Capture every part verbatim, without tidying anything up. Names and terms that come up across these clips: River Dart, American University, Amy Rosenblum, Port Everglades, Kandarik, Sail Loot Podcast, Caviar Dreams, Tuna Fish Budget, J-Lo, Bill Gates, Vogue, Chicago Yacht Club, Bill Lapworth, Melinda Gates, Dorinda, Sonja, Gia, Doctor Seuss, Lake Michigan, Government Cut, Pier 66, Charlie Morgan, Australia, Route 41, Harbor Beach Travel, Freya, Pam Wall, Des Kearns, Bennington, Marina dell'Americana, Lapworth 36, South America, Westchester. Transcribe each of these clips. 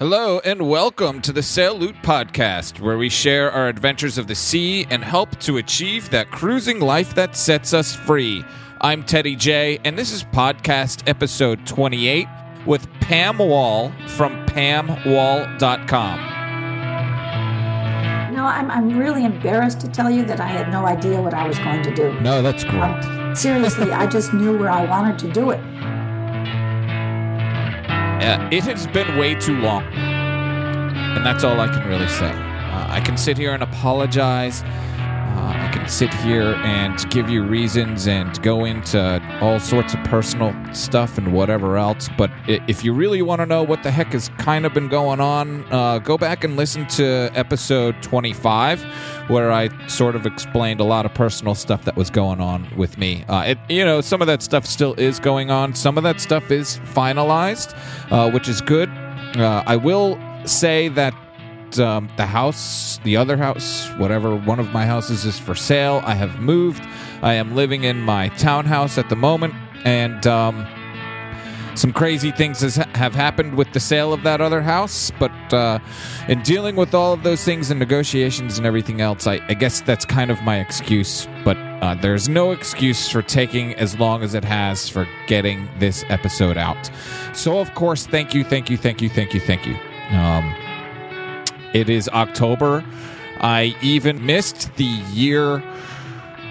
Hello and welcome to the Sail Loot Podcast, where we share our adventures of the sea and help to achieve that cruising life that sets us free. I'm Teddy J, and this is podcast episode twenty-eight with Pam Wall from Pam Wall dot com. No, I'm, I'm really embarrassed to tell you that I had no idea what I was going to do. No, that's great. Um, seriously, I just knew where I wanted to do it. Uh, it has been way too long, and that's all I can really say. Uh, I can sit here and apologize. Uh, I can sit here and give you reasons and go into all sorts of personal stuff and whatever else, but if you really want to know what the heck has kind of been going on, uh, go back and listen to episode twenty-five, where I sort of explained a lot of personal stuff that was going on with me. Uh, it, you know, some of that stuff still is going on. Some of that stuff is finalized, uh, which is good. Uh, I will say that um, the house, the other house, whatever, one of my houses is for sale. I have moved. I am living in my townhouse at the moment, and um, some crazy things has, have happened with the sale of that other house, but uh, in dealing with all of those things and negotiations and everything else, I, I guess that's kind of my excuse, but uh, there's no excuse for taking as long as it has for getting this episode out. So, of course, thank you, thank you, thank you, thank you, thank you. Um, it is October. I even missed the year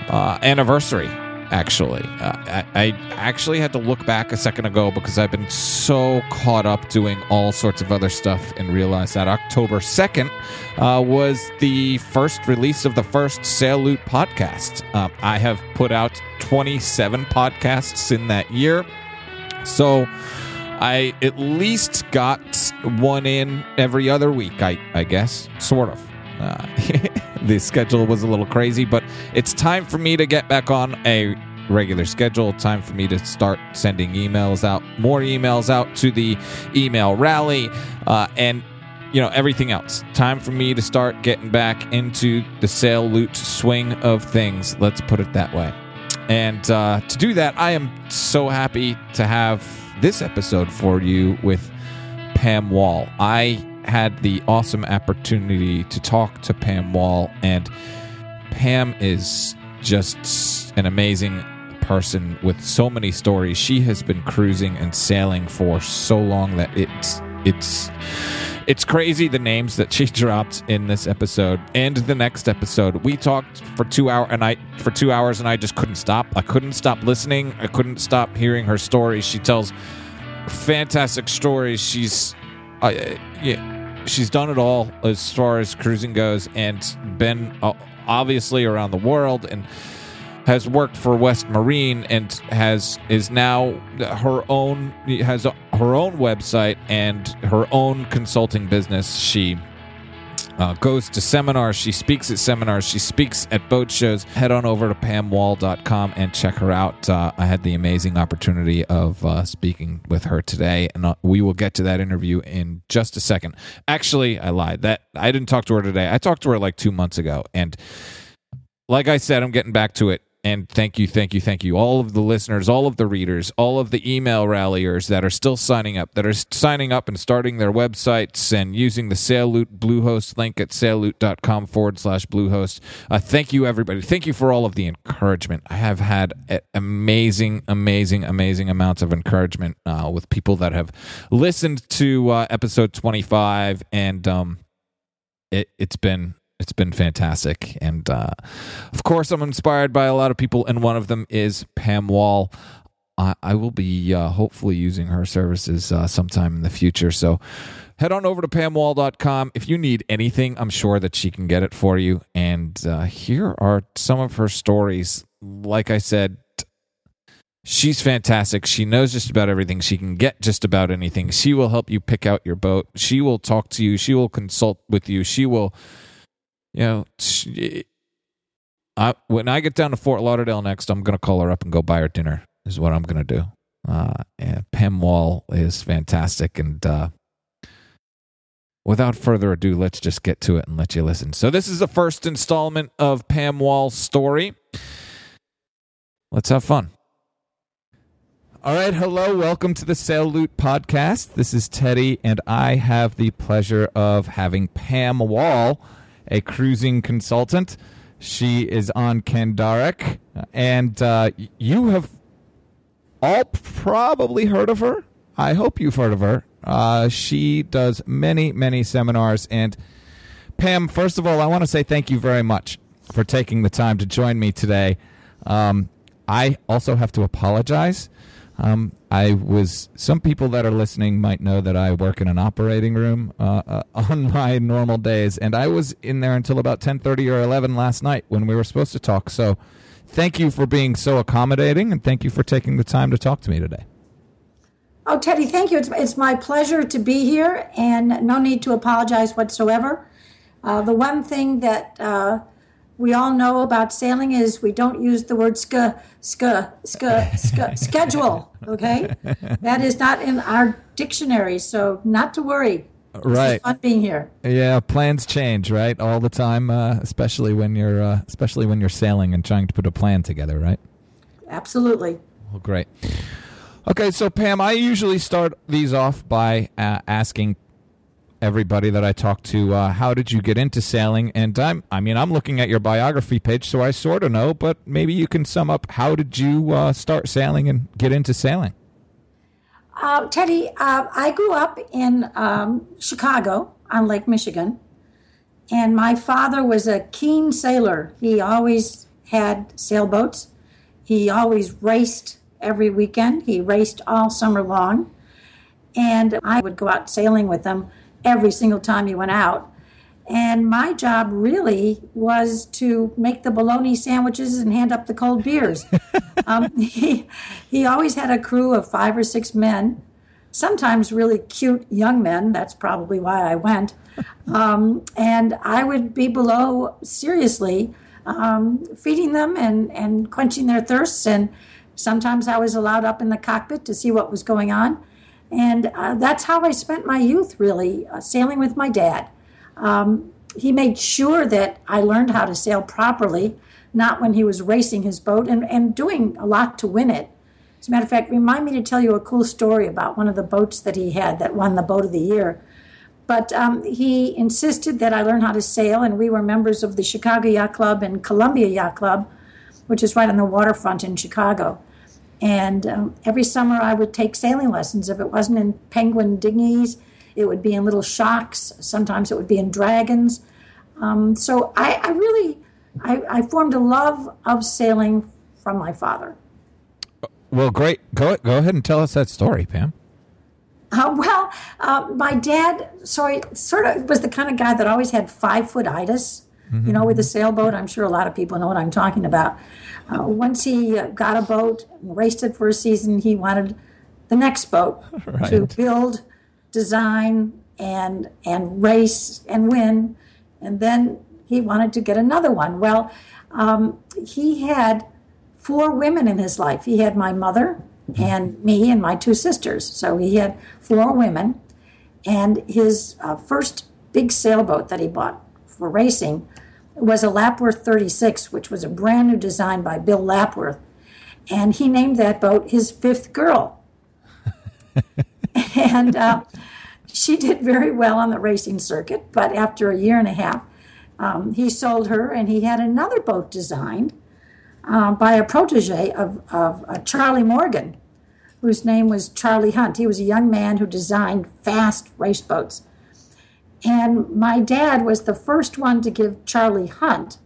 uh, anniversary. Actually, uh, I, I actually had to look back a second ago because I've been so caught up doing all sorts of other stuff and realized that October second uh, was the first release of the first Sail Loot podcast. Uh, I have put out twenty-seven podcasts in that year, so I at least got one in every other week, I, I guess, sort of. Uh, the schedule was a little crazy, but it's time for me to get back on a regular schedule. Time for me to start sending emails out, more emails out to the email rally, uh, and you know, everything else. Time for me to start getting back into the Sail Loot swing of things. Let's put it that way. And uh, to do that, I am so happy to have this episode for you with Pam Wall. I had the awesome opportunity to talk to Pam Wall, and Pam is just an amazing person with so many stories. She has been cruising and sailing for so long that it's it's it's crazy the names that she dropped in this episode and the next episode. We talked for two hour and I for two hours, and I just couldn't stop. I couldn't stop listening. I couldn't stop hearing her stories. She tells fantastic stories. She's uh, yeah. She's done it all as far as cruising goes, and been uh, obviously around the world, and has worked for West Marine, and has is now her own has her own website and her own consulting business. She uh, goes to seminars. She speaks at seminars. She speaks at boat shows. Head on over to Pam Wall dot com and check her out. Uh, I had the amazing opportunity of uh, speaking with her today, and we will get to that interview in just a second. Actually, I lied. That I didn't talk to her today. I talked to her like two months ago, and like I said, I'm getting back to it. And thank you, thank you, thank you. All of the listeners, all of the readers, all of the email ralliers that are still signing up, that are signing up and starting their websites and using the Sail Loot Bluehost link at sail loot dot com forward slash Bluehost. Uh, thank you, everybody. Thank you for all of the encouragement. I have had amazing, amazing, amazing amounts of encouragement uh, with people that have listened to uh, episode twenty-five, and um, it, it's been... It's been fantastic, and uh, of course, I'm inspired by a lot of people, and one of them is Pam Wall. I, I will be uh, hopefully using her services uh, sometime in the future, so head on over to Pam Wall dot com. If you need anything, I'm sure that she can get it for you, and uh, here are some of her stories. Like I said, she's fantastic. She knows just about everything. She can get just about anything. She will help you pick out your boat. She will talk to you. She will consult with you. She will... You know, she, I, when I get down to Fort Lauderdale next, I'm going to call her up and go buy her dinner is what I'm going to do. Uh, and Pam Wall is fantastic. And uh, without further ado, let's just get to it and let you listen. So this is the first installment of Pam Wall's story. Let's have fun. All right, hello, welcome to the Sail Loot Podcast. This is Teddy, and I have the pleasure of having Pam Wall, a cruising consultant. She is on Kendarek, and uh, you have all probably heard of her. I hope you've heard of her. Uh, she does many, many seminars, and Pam, first of all, I want to say thank you very much for taking the time to join me today. Um, I also have to apologize. Um, I was. Some people that are listening might know that I work in an operating room uh, uh, on my normal days, and I was in there until about ten thirty or eleven last night when we were supposed to talk. So, thank you for being so accommodating, and thank you for taking the time to talk to me today. Oh, Teddy, thank you. It's it's my pleasure to be here, and no need to apologize whatsoever. Uh, the one thing that uh, we all know about sailing is we don't use the word sk, sk, sk, sk schedule. Okay, that is not in our dictionary, so not to worry. Right, it's fun being here. Yeah, plans change, right, all the time, uh, especially when you're uh, especially when you're sailing and trying to put a plan together, right? Absolutely. Well, great. Okay, so Pam, I usually start these off by uh, asking everybody that I talk to, uh, how did you get into sailing? And I'm, I mean, I'm looking at your biography page, so I sort of know, but maybe you can sum up, how did you uh, start sailing and get into sailing? Uh, Teddy, uh, I grew up in um, Chicago on Lake Michigan, and my father was a keen sailor. He always had sailboats. He always raced every weekend. He raced all summer long, and I would go out sailing with him every single time he went out. And my job really was to make the bologna sandwiches and hand up the cold beers. um, he, he always had a crew of five or six men, sometimes really cute young men. That's probably why I went. Um, and I would be below, seriously, um, feeding them and, and quenching their thirsts. And sometimes I was allowed up in the cockpit to see what was going on. And uh, that's how I spent my youth, really, uh, sailing with my dad. Um, he made sure that I learned how to sail properly, not when he was racing his boat and, and doing a lot to win it. As a matter of fact, remind me to tell you a cool story about one of the boats that he had that won the Boat of the Year. But um, he insisted that I learn how to sail, and we were members of the Chicago Yacht Club and Columbia Yacht Club, which is right on the waterfront in Chicago. And um, every summer I would take sailing lessons. If it wasn't in penguin dinghies, it would be in little shocks. Sometimes it would be in dragons. Um, so I, I really, I, I formed a love of sailing from my father. Well, great. Go, go ahead and tell us that story, Pam. Uh, well, uh, my dad, sorry, sort of was the kind of guy that always had five-foot-itis. Mm-hmm. You know, with a sailboat, I'm sure a lot of people know what I'm talking about. Uh, once he uh, got a boat and raced it for a season, he wanted the next boat right. to build, design, and and race and win. And then he wanted to get another one. Well, um, he had four women in his life. He had my mother and me and my two sisters. So he had four women. And his uh, first big sailboat that he bought for racing was a Lapworth thirty-six, which was a brand new design by Bill Lapworth. And he named that boat his fifth girl. and uh, she did very well on the racing circuit, but after a year and a half, um, he sold her, and he had another boat designed uh, by a protege of, of uh, Charlie Morgan, whose name was Charlie Hunt. He was a young man who designed fast race boats. And my dad was the first one to give Charlie Hunt,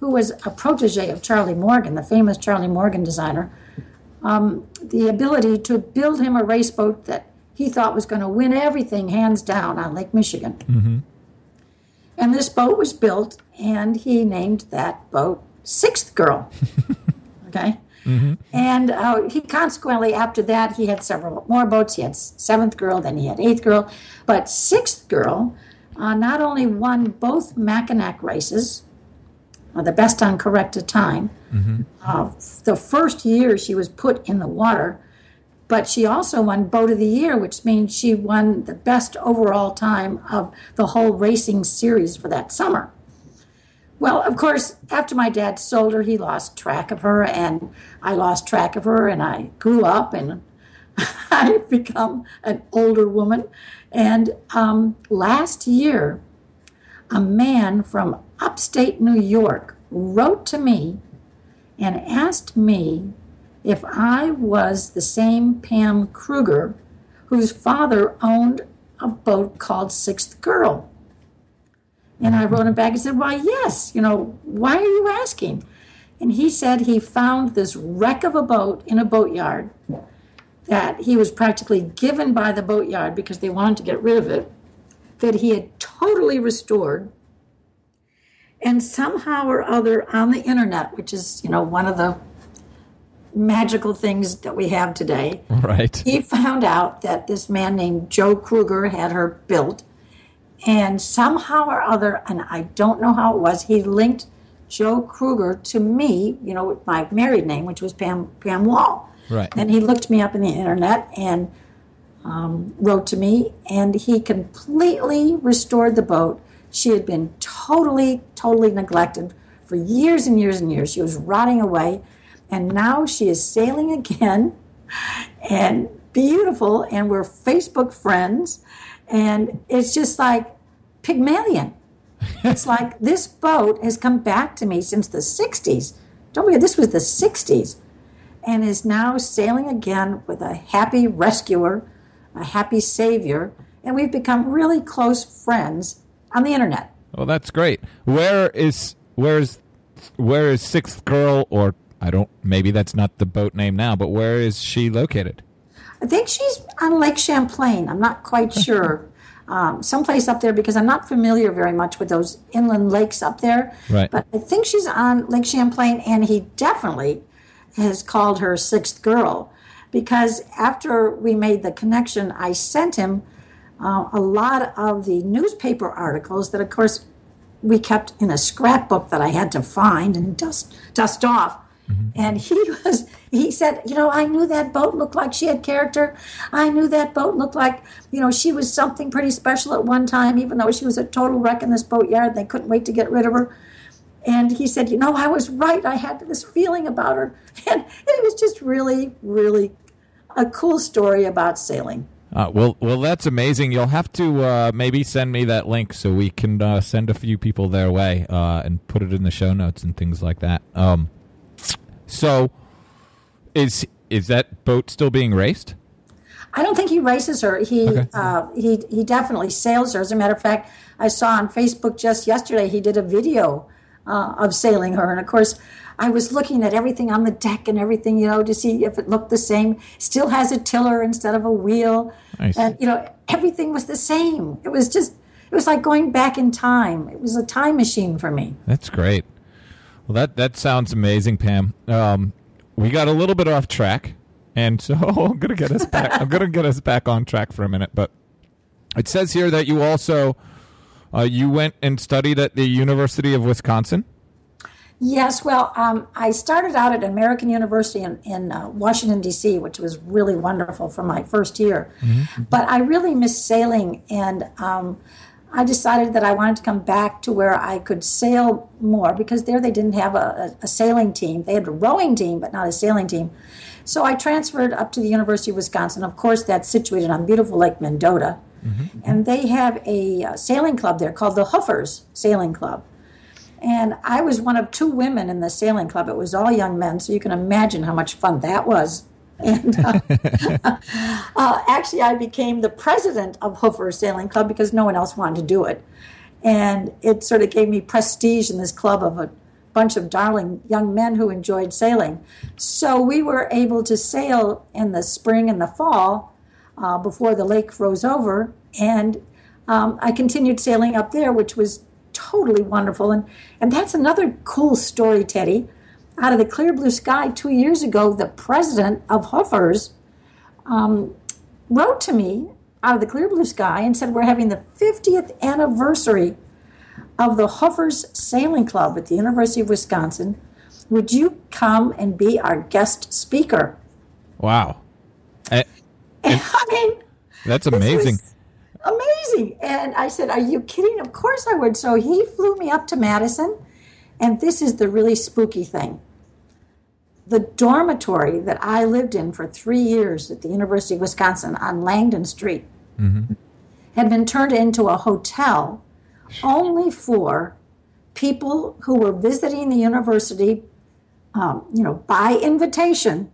who was a protege of Charlie Morgan, the famous Charlie Morgan designer, um, the ability to build him a race boat that he thought was going to win everything hands down on Lake Michigan. Mm-hmm. And this boat was built, and he named that boat Sixth Girl. Okay? Mm-hmm. And uh, he consequently, after that, he had several more boats. He had Seventh Girl, then he had Eighth Girl. But Sixth Girl... Uh, not only won both Mackinac races, uh, the best on corrected time, mm-hmm. uh, the first year she was put in the water, but she also won Boat of the Year, which means she won the best overall time of the whole racing series for that summer. Well, of course, after my dad sold her, he lost track of her, and I lost track of her, and I grew up, and I've become an older woman. And um, last year, a man from upstate New York wrote to me and asked me if I was the same Pam Kruger whose father owned a boat called Sixth Girl. And I wrote him back and said, why, yes, you know, why are you asking? And he said he found this wreck of a boat in a boatyard that he was practically given by the boatyard because they wanted to get rid of it, that he had totally restored. And somehow or other on the internet, which is, you know, one of the magical things that we have today, right? He found out that this man named Joe Kruger had her built. And somehow or other, and I don't know how it was, he linked Joe Kruger to me, you know, with my married name, which was Pam Pam Wall. Right. And he looked me up in the internet and um, wrote to me, and he completely restored the boat. She had been totally, totally neglected for years and years and years. She was rotting away, and now she is sailing again, and beautiful, and we're Facebook friends. And it's just like Pygmalion. It's like this boat has come back to me since the sixties. Don't forget, this was the sixties. And is now sailing again with a happy rescuer, a happy savior. And we've become really close friends on the internet. Well, that's great. Where is where is where is Sixth Girl, or I don't, maybe that's not the boat name now, but where is she located? I think she's on Lake Champlain. I'm not quite sure. Um, someplace up there, because I'm not familiar very much with those inland lakes up there. Right. But I think she's on Lake Champlain, and he definitely has called her Sixth Girl, because after we made the connection, I sent him uh, a lot of the newspaper articles that, of course, we kept in a scrapbook that I had to find and dust dust off. Mm-hmm. And he was, he said, you know, I knew that boat looked like she had character. I knew that boat looked like, you know, she was something pretty special at one time, even though she was a total wreck in this boatyard and they couldn't wait to get rid of her. And he said, you know, I was right. I had this feeling about her. And it was just really, really a cool story about sailing. Uh, well, well, that's amazing. You'll have to uh, maybe send me that link so we can uh, send a few people their way uh, and put it in the show notes and things like that. Um So, is is that boat still being raced? I don't think he races her. He okay. uh, he he definitely sails her. As a matter of fact, I saw on Facebook just yesterday he did a video uh, of sailing her, and of course, I was looking at everything on the deck and everything, you know, to see if it looked the same. Still has a tiller instead of a wheel, nice. And you know, everything was the same. It was just it was like going back in time. It was a time machine for me. That's great. Well, that, that sounds amazing, Pam. Um, we got a little bit off track, and so I'm gonna get us back. I'm gonna get us back on track for a minute. But it says here that you also uh, you went and studied at the University of Wisconsin. Yes. Well, um, I started out at American University in, in uh, Washington, D C, which was really wonderful for my first year. Mm-hmm. But I really missed sailing, and um, I decided that I wanted to come back to where I could sail more, because there they didn't have a, a sailing team. They had a rowing team, but not a sailing team. So I transferred up to the University of Wisconsin. Of course, that's situated on beautiful Lake Mendota. Mm-hmm. And they have a sailing club there called the Hoofers Sailing Club. And I was one of two women in the sailing club. It was all young men, so you can imagine how much fun that was. And uh, uh, actually, I became the president of Hoofers Sailing Club because no one else wanted to do it. And it sort of gave me prestige in this club of a bunch of darling young men who enjoyed sailing. So we were able to sail in the spring and the fall uh, before the lake froze over. And um, I continued sailing up there, which was totally wonderful. And, and that's another cool story, Teddy. Out of the clear blue sky, two years ago, the president of Hoofers um, wrote to me out of the clear blue sky and said, we're having the fiftieth anniversary of the Hoofers Sailing Club at the University of Wisconsin. Would you come and be our guest speaker? Wow. I, and, I mean, that's amazing. Amazing. And I said, are you kidding? Of course I would. So he flew me up to Madison. And this is the really spooky thing. the dormitory that I lived in for three years at the University of Wisconsin on Langdon Street mm-hmm. had been turned into a hotel only for people who were visiting the university, um, you know, by invitation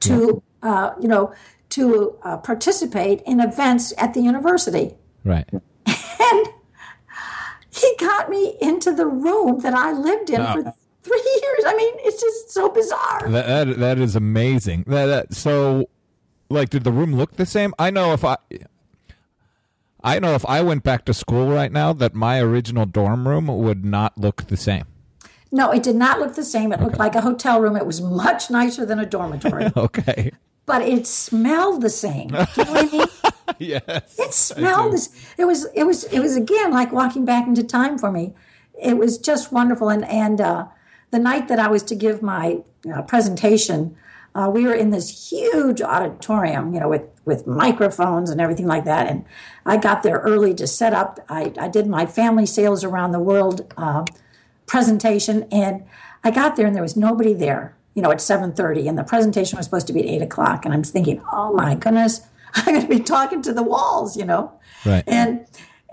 to, yeah. uh, you know, to uh, participate in events at the university. Right. And he got me into the room that I lived in oh. for three years. I mean, it's just so bizarre. That that, that is amazing. That, that so, like, did the room look the same? I know if I, I know if I went back to school right now, that my original dorm room would not look the same. No, it did not look the same. It okay. looked like a hotel room. It was much nicer than a dormitory. okay. But it smelled the same. Do you know what I mean? Yes. It smelled this. It was. It was. It was again like walking back into time for me. It was just wonderful. And and uh, the night that I was to give my you know, presentation, uh, we were in this huge auditorium, you know, with, with microphones and everything like that. And I got there early to set up. I, I did my Family Sails Around the World uh, presentation, and I got there and there was nobody there. You know, at seven thirty, and the presentation was supposed to be at eight o'clock. And I'm thinking, oh, my goodness, I'm going to be talking to the walls, you know. Right. And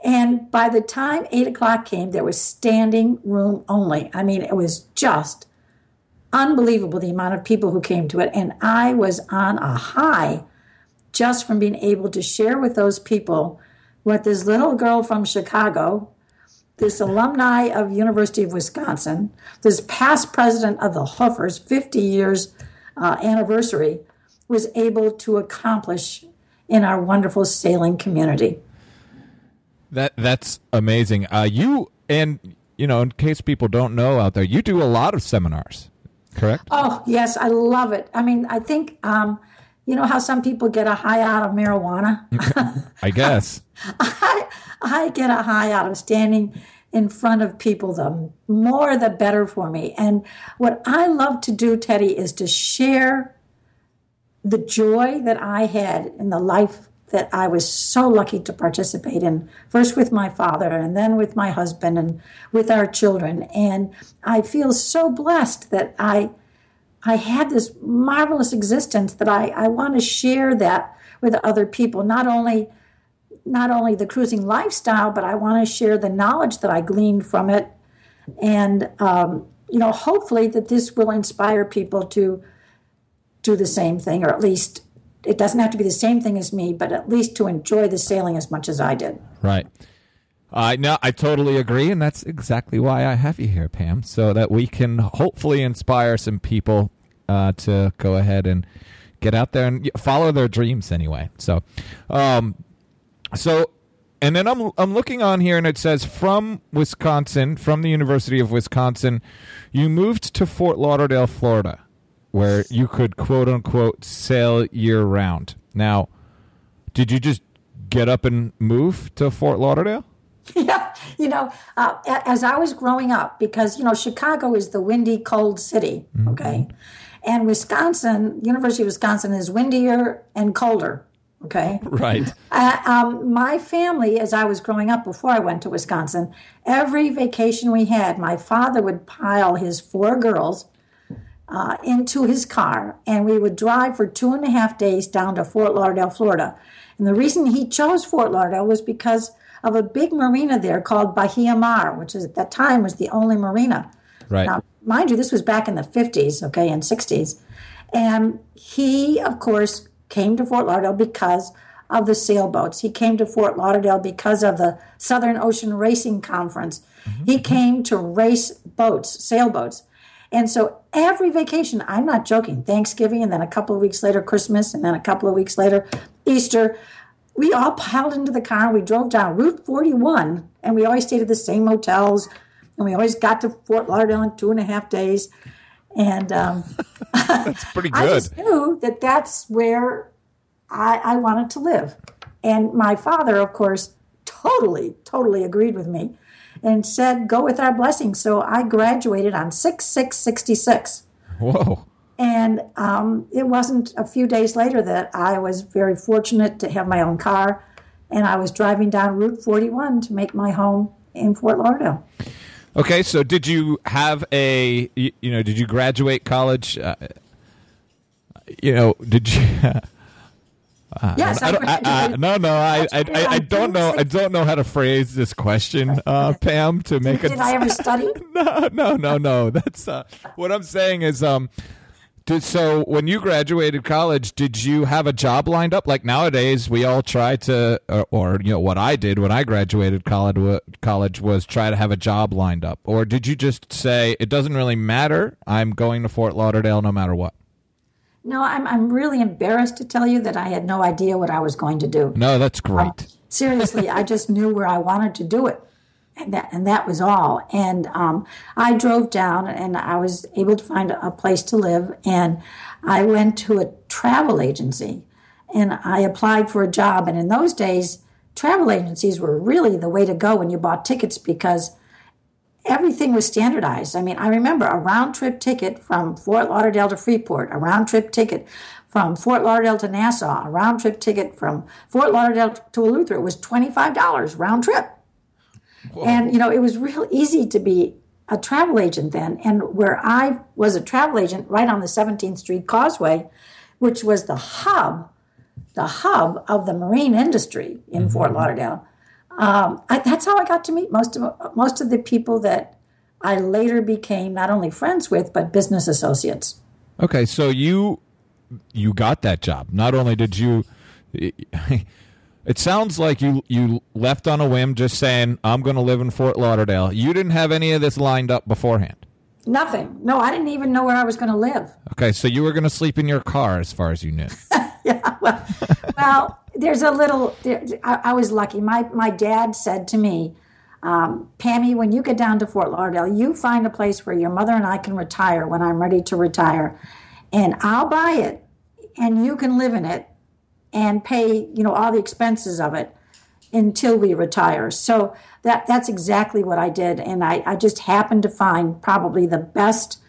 and by the time eight o'clock came, there was standing room only. I mean, it was just unbelievable, the amount of people who came to it. And I was on a high just from being able to share with those people what this little girl from Chicago, this alumni of University of Wisconsin, this past president of the Hoofers, fifty years uh, anniversary, was able to accomplish in our wonderful sailing community. That that's amazing. Uh, you and you know, in case people don't know out there, you do a lot of seminars, correct? Oh yes, I love it. I mean, I think um, you know how some people get a high out of marijuana. I guess. I, I get a high out of standing in front of people. The more, the better for me. And what I love to do, Teddy, is to share the joy that I had in the life that I was so lucky to participate in, first with my father and then with my husband and with our children. And I feel so blessed that I I had this marvelous existence that I, I want to share that with other people, not only not only the cruising lifestyle, but I want to share the knowledge that I gleaned from it. And, um, you know, hopefully that this will inspire people to do the same thing, or at least it doesn't have to be the same thing as me, but at least to enjoy the sailing as much as I did. Right. Uh, no, I totally agree, and that's exactly why I have you here, Pam, so that we can hopefully inspire some people uh, to go ahead and get out there and follow their dreams anyway. So, um, so, and then I'm I'm looking on here, and it says from Wisconsin, from the University of Wisconsin, you moved to Fort Lauderdale, Florida, where you could quote unquote sail year round. Now, did you just get up and move to Fort Lauderdale? Yeah, you know, uh, as I was growing up, because, you know, Chicago is the windy, cold city, okay? Mm-hmm. And Wisconsin, University of Wisconsin is windier and colder, okay? Right. Uh, um, my family, as I was growing up before I went to Wisconsin, every vacation we had, my father would pile his four girls uh, into his car, and we would drive for two and a half days down to Fort Lauderdale, Florida. And the reason he chose Fort Lauderdale was because of a big marina there called Bahia Mar, which is, at that time was the only marina. Right. Now, mind you, this was back in the fifties, okay, and sixties. And he, of course, came to Fort Lauderdale because of the sailboats. He came to Fort Lauderdale because of the Southern Ocean Racing Conference. Mm-hmm. He came to race boats, sailboats. And so every vacation, I'm not joking, Thanksgiving, and then a couple of weeks later, Christmas, and then a couple of weeks later, Easter, we all piled into the car, we drove down Route forty-one, and we always stayed at the same hotels, and we always got to Fort Lauderdale in two and a half days. And um, that's pretty good. I just knew that that's where I, I wanted to live. And my father, of course, totally, totally agreed with me and said, go with our blessing. So I graduated on six six sixty-six. Whoa. And um, it wasn't a few days later that I was very fortunate to have my own car, and I was driving down Route forty-one to make my home in Fort Lauderdale. Okay, so did you have a, you know, did you graduate college? Uh, you know, did you? Uh, yes, I, don't, I, I, I no, no, I, I, I, I don't know. I don't know how to phrase this question, uh, Pam. To make did, a, did I ever study? No, no, no, no. That's uh, what I'm saying is, um, did, so when you graduated college, did you have a job lined up? Like nowadays, we all try to, or, or you know, what I did when I graduated college, w- college was try to have a job lined up. Or did you just say it doesn't really matter? I'm going to Fort Lauderdale no matter what. No, I'm I'm really embarrassed to tell you that I had no idea what I was going to do. No, that's great. Um, seriously, I just knew where I wanted to do it, and that and that was all. And um, I drove down, and I was able to find a place to live, and I went to a travel agency, and I applied for a job. And in those days, travel agencies were really the way to go when you bought tickets because everything was standardized. I mean, I remember a round-trip ticket from Fort Lauderdale to Freeport, a round-trip ticket from Fort Lauderdale to Nassau, a round-trip ticket from Fort Lauderdale to Duluth. It was twenty-five dollars round-trip. And, you know, it was real easy to be a travel agent then. And where I was a travel agent right on the seventeenth Street Causeway, which was the hub, the hub of the marine industry in mm-hmm. Fort Lauderdale. Um, I, that's how I got to meet most of most of the people that I later became not only friends with, but business associates. Okay, so you you got that job. Not only did you, it sounds like you, you left on a whim just saying, I'm going to live in Fort Lauderdale. You didn't have any of this lined up beforehand. Nothing. No, I didn't even know where I was going to live. Okay, so you were going to sleep in your car as far as you knew. Yeah, well, well, there's a little, I, I was lucky. My my dad said to me, um, Pammy, when you get down to Fort Lauderdale, you find a place where your mother and I can retire when I'm ready to retire, and I'll buy it, and you can live in it and pay, you know, all the expenses of it until we retire. So that that's exactly what I did, and I, I just happened to find probably the best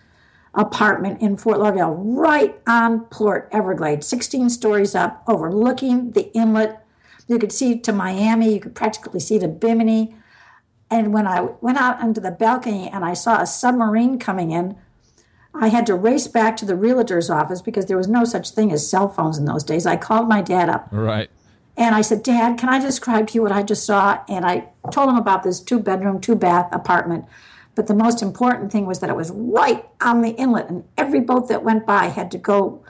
apartment in Fort Lauderdale, right on Port Everglades, sixteen stories up, overlooking the inlet. You could see to Miami, you could practically see to Bimini. And when I went out onto the balcony and I saw a submarine coming in, I had to race back to the realtor's office because there was no such thing as cell phones in those days. I called my dad up. Right. And I said, Dad, can I describe to you what I just saw? And I told him about this two-bedroom, two-bath apartment. But the most important thing was that it was right on the inlet, and every boat that went by had to go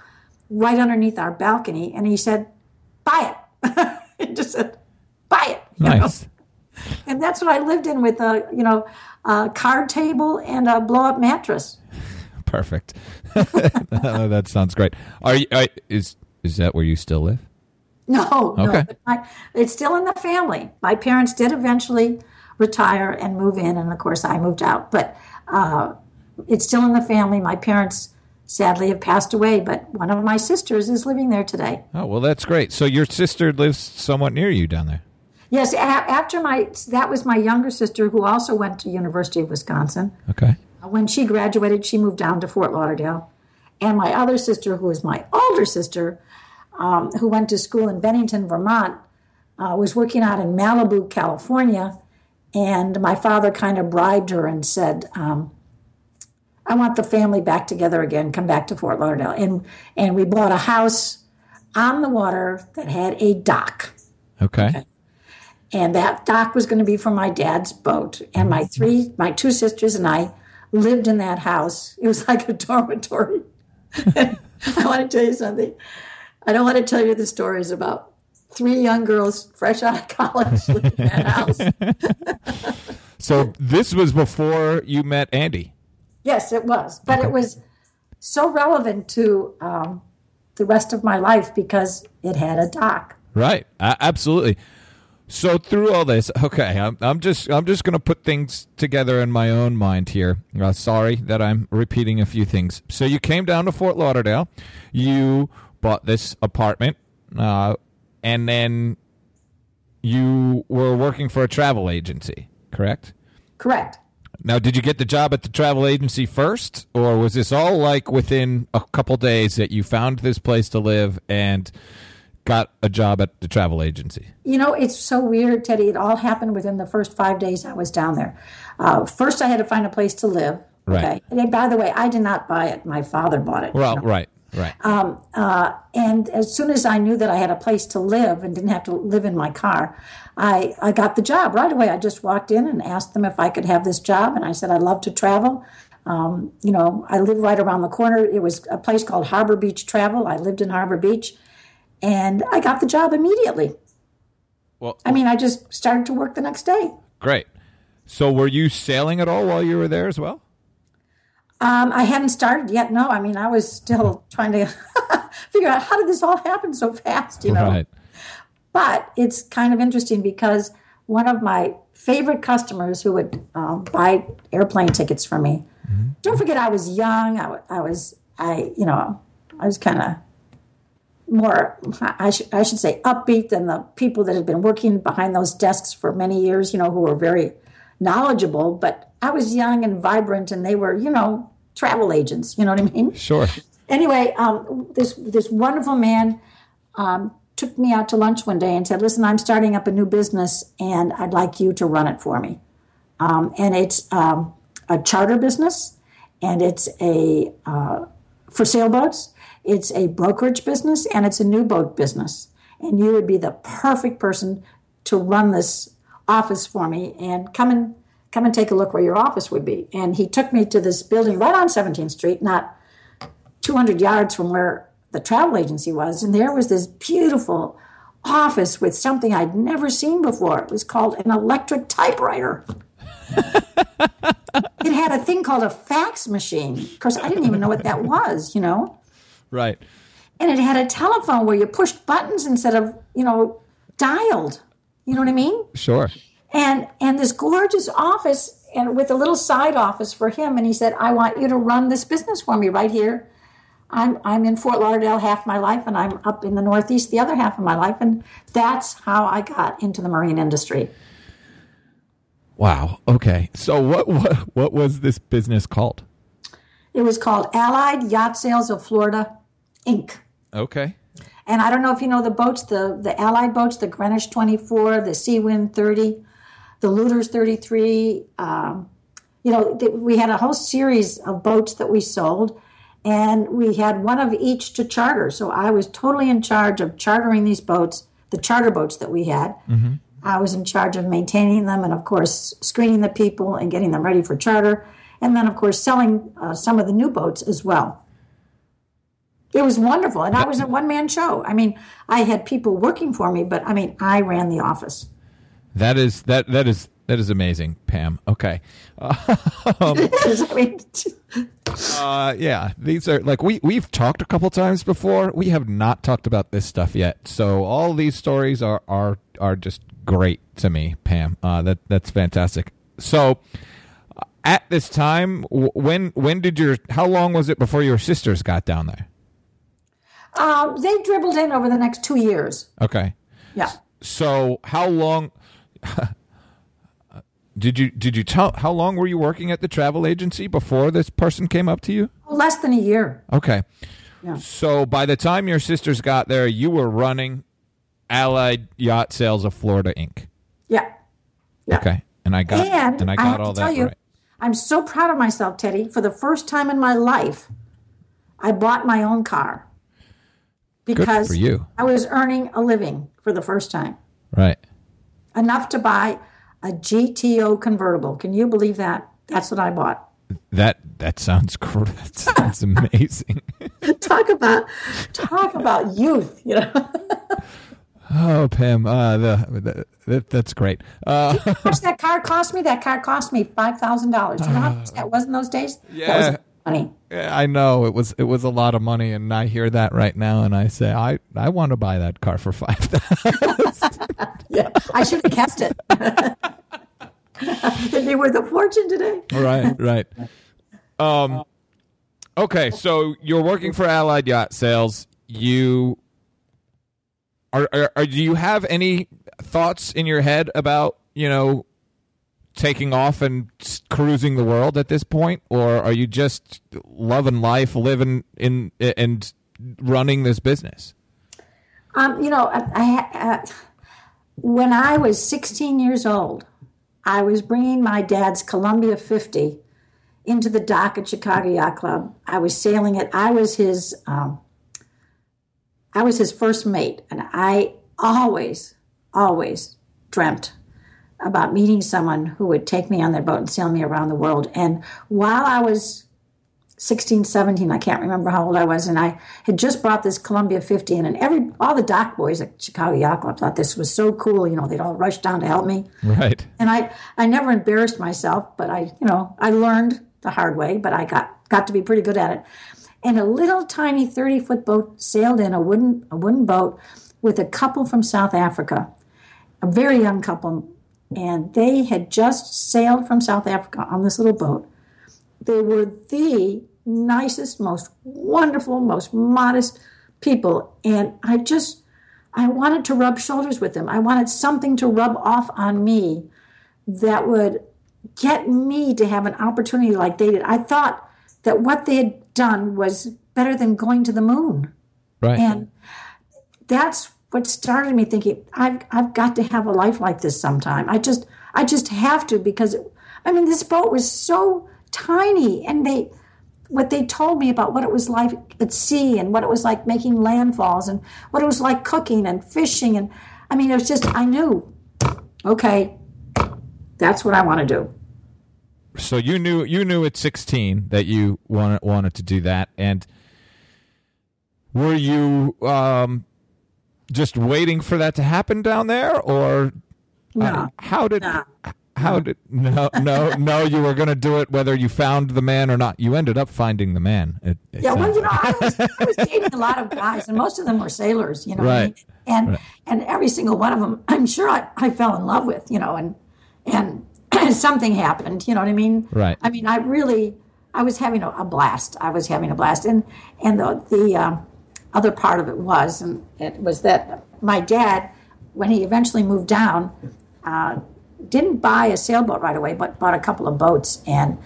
right underneath our balcony. And he said, buy it. He just said, buy it. Nice. You know? And that's what I lived in with a, you know, a card table and a blow-up mattress. Perfect. That sounds great. Are you, are, is, is that where you still live? No. Okay. No, I, it's still in the family. My parents did eventually retire and move in, and of course I moved out, but uh, it's still in the family. My parents sadly have passed away, but one of my sisters is living there today. Oh, well, that's great. So your sister lives somewhat near you down there. Yes, a- after my that was my younger sister, who also went to University of Wisconsin. Okay. When she graduated, she moved down to Fort Lauderdale, and my other sister, who is my older sister, um, who went to school in Bennington, Vermont, uh, was working out in Malibu, California. And my father kind of bribed her and said, um, I want the family back together again. Come back to Fort Lauderdale. And and we bought a house on the water that had a dock. Okay. okay. And that dock was going to be for my dad's boat. And my three, my two sisters and I lived in that house. It was like a dormitory. I want to tell you something. I don't want to tell you the stories about three young girls fresh out of college living in that house. So this was before you met Andy. Yes, it was. But okay. It was so relevant to um, the rest of my life because it had a doc. Right. Uh, absolutely. So through all this, okay, I'm, I'm just I'm just going to put things together in my own mind here. Uh, sorry that I'm repeating a few things. So you came down to Fort Lauderdale. You bought this apartment. Uh And then you were working for a travel agency, correct? Correct. Now, did you get the job at the travel agency first, or was this all like within a couple days that you found this place to live and got a job at the travel agency? You know, it's so weird, Teddy. It all happened within the first five days I was down there. Uh, first, I had to find a place to live. Right. Okay? And then, by the way, I did not buy it. My father bought it. Well, you know? Right, right. Um, uh, and as soon as I knew that I had a place to live and didn't have to live in my car, I, I got the job right away. I just walked in and asked them if I could have this job. And I said, I'd love to travel. Um, you know, I live right around the corner. It was a place called Harbor Beach Travel. I lived in Harbor Beach. And I got the job immediately. Well, I mean, I just started to work the next day. Great. So were you sailing at all while you were there as well? Um, I hadn't started yet. No, I mean, I was still trying to figure out how did this all happen so fast, you know? Right. But it's kind of interesting because one of my favorite customers who would um, buy airplane tickets for me. Mm-hmm. Don't forget, I was young. I, I was, I, you know, I was kind of more, I should I should say, upbeat than the people that had been working behind those desks for many years, you know, who were very knowledgeable. But I was young and vibrant, and they were, you know, travel agents. You know what I mean? Sure. Anyway, um, this this wonderful man um, took me out to lunch one day and said, "Listen, I'm starting up a new business, and I'd like you to run it for me." Um, and it's um, a charter business, and it's a uh, for sailboats. It's a brokerage business, and it's a new boat business. And you would be the perfect person to run this office for me. And come and come and take a look where your office would be. And he took me to this building right on seventeenth street, not two hundred yards from where the travel agency was. And there was this beautiful office with something I'd never seen before. It was called an electric typewriter. It had a thing called a fax machine. Of course, I didn't even know what that was, you know. Right. And it had a telephone where you pushed buttons instead of, you know, dialed. You know what I mean? Sure. And and this gorgeous office and with a little side office for him. And he said, I want you to run this business for me right here. I'm I'm in Fort Lauderdale half my life, and I'm up in the Northeast the other half of my life. And that's how I got into the marine industry. Wow. Okay. So what what, what was this business called? It was called Allied Yacht Sales of Florida, Incorporated. Okay. And I don't know if you know the boats, the, the Allied boats, the Greenwich twenty-four, the Sea Wind thirty, the Looters thirty-three. Um, you know, th- we had a whole series of boats that we sold, and we had one of each to charter. So I was totally in charge of chartering these boats, the charter boats that we had. Mm-hmm. I was in charge of maintaining them and, of course, screening the people and getting them ready for charter. And then, of course, selling uh, some of the new boats as well. It was wonderful. And I was a one-man show. I mean, I had people working for me, but, I mean, I ran the office. That is that that is that is amazing, Pam. Okay. Um, it is. I mean, uh, yeah, these are, like, we, we've talked a couple times before. We have not talked about this stuff yet. So all these stories are, are, are just great to me, Pam. Uh, that that's fantastic. So... At this time, when when did your? How long was it before your sisters got down there? Uh, they dribbled in over the next two years. Okay. Yeah. So how long did you did you tell? How long were you working at the travel agency before this person came up to you? Less than a year. Okay. Yeah. So by the time your sisters got there, you were running Allied Yacht Sales of Florida, Incorporated. Yeah. Yeah. Okay. And I got and, and I got I all that you, right. I'm so proud of myself, Teddy. For the first time in my life, I bought my own car because Good for you. I was earning a living for the first time. Right. Enough to buy a G T O convertible. Can you believe that? That's what I bought. That that sounds cool. That sounds amazing. talk about talk about youth, you know. Oh, Pam, uh, the, the, that, that's great. Uh, you know how much that car cost me? That car cost me five thousand dollars. You know how much that was in those days? Yeah. That was money. Yeah, I know. It was it was a lot of money, and I hear that right now, and I say, I, I want to buy that car for five thousand dollars. Yeah, I should have kept it. It'd be worth a fortune today. Right, right. Um, okay, so you're working for Allied Yacht Sales. You... Are, are, are do you have any thoughts in your head about, you know, taking off and cruising the world at this point, or are you just loving life, living in and running this business? Um, you know, I, I, uh, when I was sixteen years old, I was bringing my dad's Columbia fifty into the dock at Chicago Yacht Club. I was sailing it. I was his, um, I was his first mate, and I always, always dreamt about meeting someone who would take me on their boat and sail me around the world. And while I was sixteen, seventeen, I can't remember how old I was, and I had just brought this Columbia fifty in, and every all the dock boys at Chicago Yacht Club thought this was so cool. You know, they'd all rush down to help me. Right. And I, I never embarrassed myself, but I, you know, I learned the hard way, but I got, got to be pretty good at it. And a little tiny thirty-foot boat sailed in, a wooden a wooden boat, with a couple from South Africa, a very young couple, and they had just sailed from South Africa on this little boat. They were the nicest, most wonderful, most modest people. And I just, I wanted to rub shoulders with them. I wanted something to rub off on me that would get me to have an opportunity like they did. I thought that what they had done was better than going to the moon. Right. And that's what started me thinking, I've, I've got to have a life like this sometime. I just, I just have to, because, it, I mean, this boat was so tiny, and they what they told me about what it was like at sea, and what it was like making landfalls, and what it was like cooking and fishing, and I mean, it was just, I knew, okay, that's what I want to do. So you knew you knew at sixteen that you wanted wanted to do that. And were you um just waiting for that to happen down there, or no, uh, how did no. How did no no no? You were going to do it whether you found the man or not. You ended up finding the man. It, it yeah, well, you know, I was, I was dating a lot of guys, and most of them were sailors. You know, right. I mean? and right. and every single one of them, I'm sure I, I fell in love with. You know, and and something happened. You know what I mean? Right. I mean, I really, I was having a, a blast. I was having a blast, and and the the uh, other part of it was, and it was that my dad, when he eventually moved down, Uh, didn't buy a sailboat right away, but bought a couple of boats. And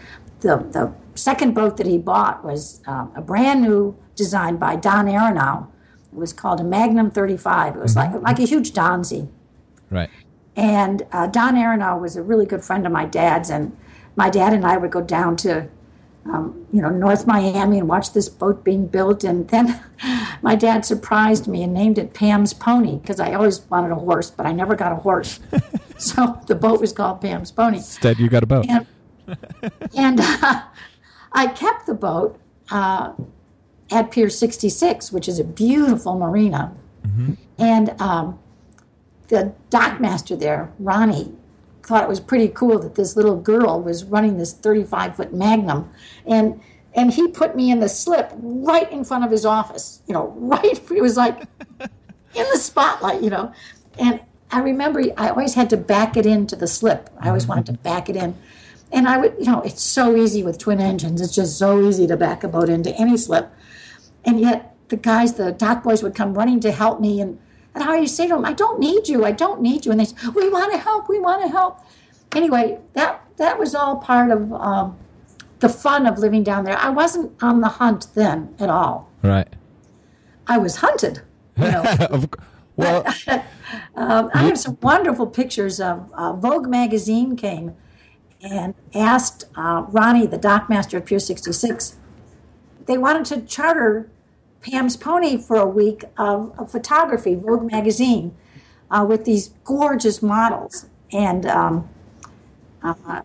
the the second boat that he bought was um, a brand new design by Don Aronow. It was called a Magnum thirty-five. It was mm-hmm. like like a huge Donzie. Right. And uh, Don Aronow was a really good friend of my dad's, and my dad and I would go down to um, you know North Miami and watch this boat being built. And then my dad surprised me and named it Pam's Pony, because I always wanted a horse, but I never got a horse. So the boat was called Pam's Pony. Instead, you got a boat. And, and uh, I kept the boat uh, at Pier sixty-six, which is a beautiful marina. Mm-hmm. And um, the dockmaster there, Ronnie, thought it was pretty cool that this little girl was running this thirty-five-foot Magnum. And and he put me in the slip right in front of his office. You know, right? It was like in the spotlight, you know. And I remember I always had to back it into the slip. I always wanted to back it in. And I would, you know, it's so easy with twin engines. It's just so easy to back a boat into any slip. And yet the guys, the dock boys would come running to help me. And, and how you say to them, I don't need you. I don't need you. And they say, we want to help. We want to help. Anyway, that, that was all part of um, the fun of living down there. I wasn't on the hunt then at all. Right. I was hunted. You know. Of course. Well, um, I have some wonderful pictures of uh, Vogue magazine came and asked uh, Ronnie, the dockmaster at Pier sixty-six, they wanted to charter Pam's Pony for a week of, of photography, Vogue magazine, uh, with these gorgeous models. And um, uh,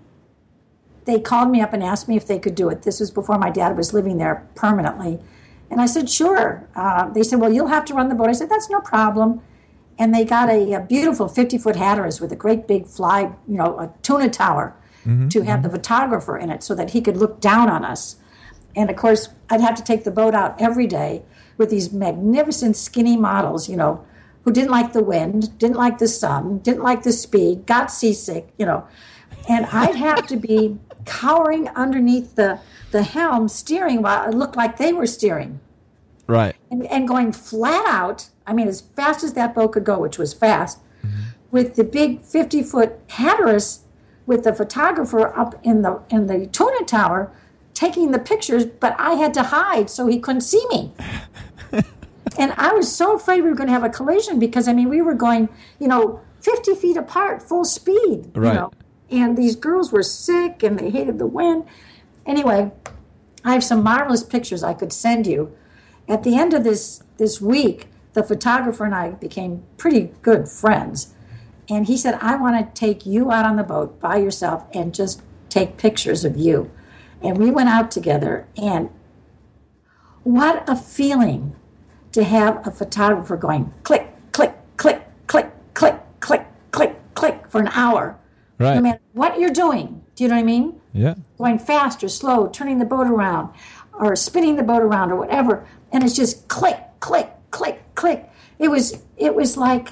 they called me up and asked me if they could do it. This was before my dad was living there permanently. And I said, sure. Uh, they said, well, you'll have to run the boat. I said, that's no problem. And they got a, a beautiful fifty-foot Hatteras with a great big fly, you know, a tuna tower mm-hmm, to have mm-hmm. the photographer in it so that he could look down on us. And, of course, I'd have to take the boat out every day with these magnificent skinny models, you know, who didn't like the wind, didn't like the sun, didn't like the speed, got seasick, you know. And I'd have to be cowering underneath the, the helm, steering while it looked like they were steering. Right. And, and going flat out, I mean, as fast as that boat could go, which was fast, mm-hmm. with the big fifty-foot Hatteras with the photographer up in the in the tuna tower taking the pictures, but I had to hide so he couldn't see me. And I was so afraid we were going to have a collision because, I mean, we were going, you know, fifty feet apart, full speed. Right. You know? And these girls were sick and they hated the wind. Anyway, I have some marvelous pictures I could send you. At the end of this, this week, the photographer and I became pretty good friends. And he said, I want to take you out on the boat by yourself and just take pictures of you. And we went out together. And what a feeling to have a photographer going click, click, click, click, click, click, click, click for an hour. Right. No matter what you're doing. Do you know what I mean? Yeah. Going fast or slow, turning the boat around or spinning the boat around or whatever. And it's just click, click, click, click. It was, it was like,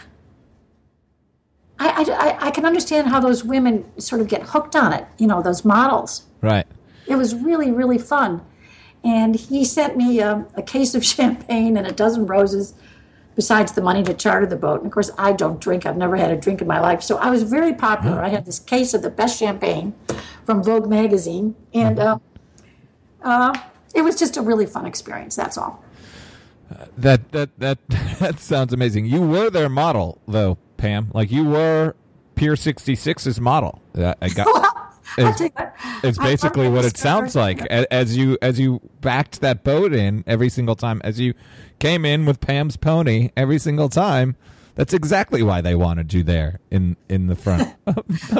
I, I, I can understand how those women sort of get hooked on it, you know, those models. Right. It was really, really fun. And he sent me a, a case of champagne and a dozen roses, besides the money to charter the boat. And, of course, I don't drink. I've never had a drink in my life. So I was very popular. I had this case of the best champagne from Vogue magazine. And uh, uh, it was just a really fun experience, that's all. Uh, that, that, that, that sounds amazing. You were their model, though, Pam. Like, you were Pier sixty-six's model. I got It's, it's basically what it sounds like as you as you backed that boat in every single time, as you came in with Pam's Pony every single time. That's exactly why they wanted you there in in the front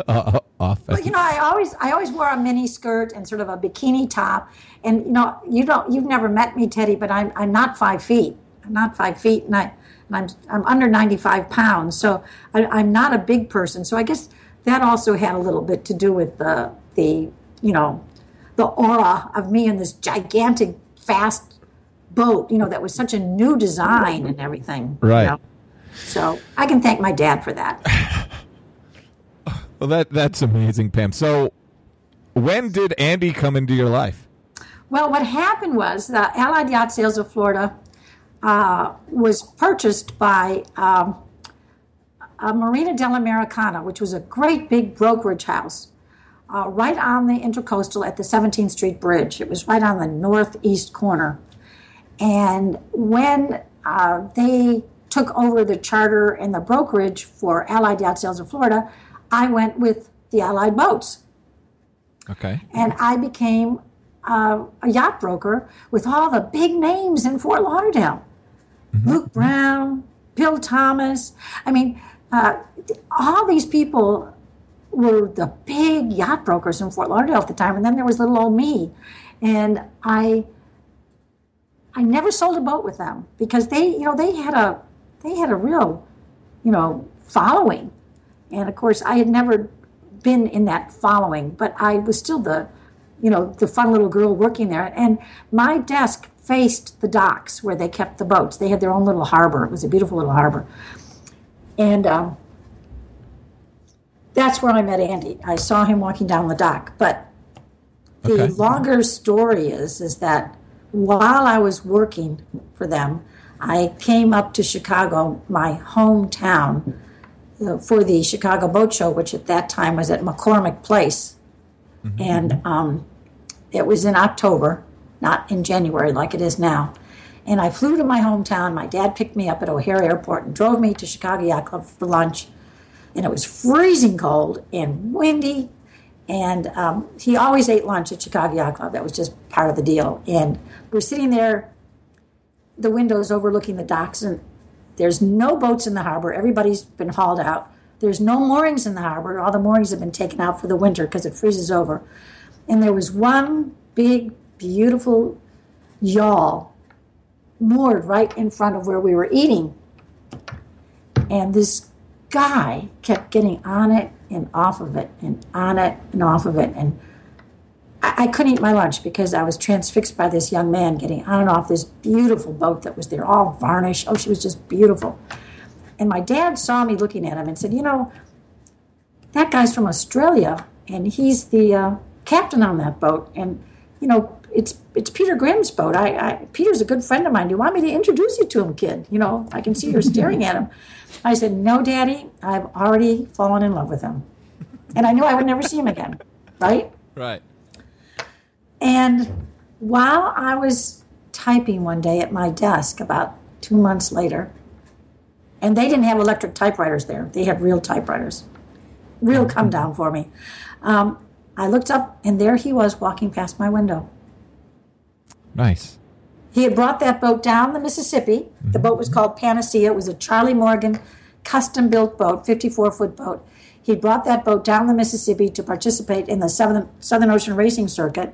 office. Well, you know, I always I always wore a mini skirt and sort of a bikini top, and you know, you don't you've never met me, Teddy, but I'm I'm not five feet. I'm not five feet, and I and I'm I'm under ninety-five pounds, so I, I'm not a big person. So I guess. That also had a little bit to do with the, the you know, the aura of me in this gigantic, fast boat, you know, that was such a new design and everything. Right. You know? So I can thank my dad for that. Well, that that's amazing, Pam. So when did Andy come into your life? Well, what happened was the Allied Yacht Sales of Florida uh, was purchased by... Um, Uh, Marina dell'Americana, which was a great big brokerage house uh, right on the Intercoastal at the seventeenth street Bridge. It was right on the northeast corner. And when uh, they took over the charter and the brokerage for Allied Yacht Sales of Florida, I went with the Allied boats. Okay. And I became uh, a yacht broker with all the big names in Fort Lauderdale. Mm-hmm. Luke Brown, Bill Thomas. I mean... Uh, all these people were the big yacht brokers in Fort Lauderdale at the time, and then there was little old me. And I I never sold a boat with them because they, you know, they had a they had a real, you know, following. And of course I had never been in that following, but I was still the, you know, the fun little girl working there. And my desk faced the docks where they kept the boats. They had their own little harbor. It was a beautiful little harbor. And um, that's where I met Andy. I saw him walking down the dock. But the okay. longer story is, is that while I was working for them, I came up to Chicago, my hometown, uh, for the Chicago Boat Show, which at that time was at McCormick Place. Mm-hmm. And um, it was in October, not in January like it is now. And I flew to my hometown. My dad picked me up at O'Hare Airport and drove me to Chicago Yacht Club for lunch. And it was freezing cold and windy. And um, he always ate lunch at Chicago Yacht Club. That was just part of the deal. And we're sitting there, the windows overlooking the docks. And there's no boats in the harbor. Everybody's been hauled out. There's no moorings in the harbor. All the moorings have been taken out for the winter because it freezes over. And there was one big, beautiful yawl moored right in front of where we were eating. And this guy kept getting on it and off of it and on it and off of it. And I, I couldn't eat my lunch because I was transfixed by this young man getting on and off this beautiful boat that was there, all varnished. Oh, she was just beautiful. And my dad saw me looking at him and said, you know, that guy's from Australia and he's the uh, captain on that boat. And, you know, It's it's Peter Grimm's boat. I, I Peter's a good friend of mine. Do you want me to introduce you to him, kid? You know, I can see you're staring at him. I said, no, Daddy, I've already fallen in love with him. And I knew I would never see him again, right? Right. And while I was typing one day at my desk about two months later. And they didn't have electric typewriters there. They had real typewriters. Real come down for me. Um, I looked up, and there he was walking past my window. Nice. He had brought that boat down the Mississippi. Mm-hmm. The boat was called Panacea. It was a Charlie Morgan custom-built boat, fifty-four foot boat. He brought that boat down the Mississippi to participate in the Southern, Southern Ocean Racing Circuit.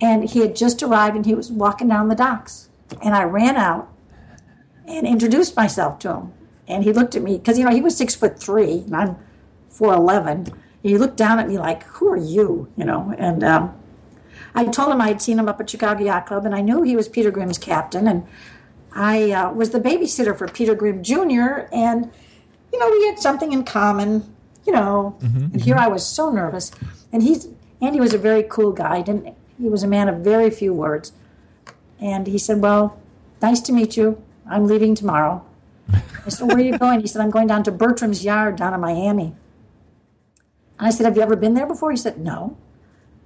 And he had just arrived, and he was walking down the docks. And I ran out and introduced myself to him. And he looked at me, because, you know, he was six foot three, and I'm four eleven. He looked down at me like, who are you? You know, and um, I told him I had seen him up at Chicago Yacht Club, and I knew he was Peter Grimm's captain, and I uh, was the babysitter for Peter Grimm Junior, and, you know, we had something in common, you know, mm-hmm, and here mm-hmm. I was so nervous. And he's and he was a very cool guy. Didn't, he was a man of very few words. And he said, well, nice to meet you. I'm leaving tomorrow. I said, where are you going? He said, I'm going down to Bertram's Yard down in Miami. And I said, have you ever been there before? He said, no.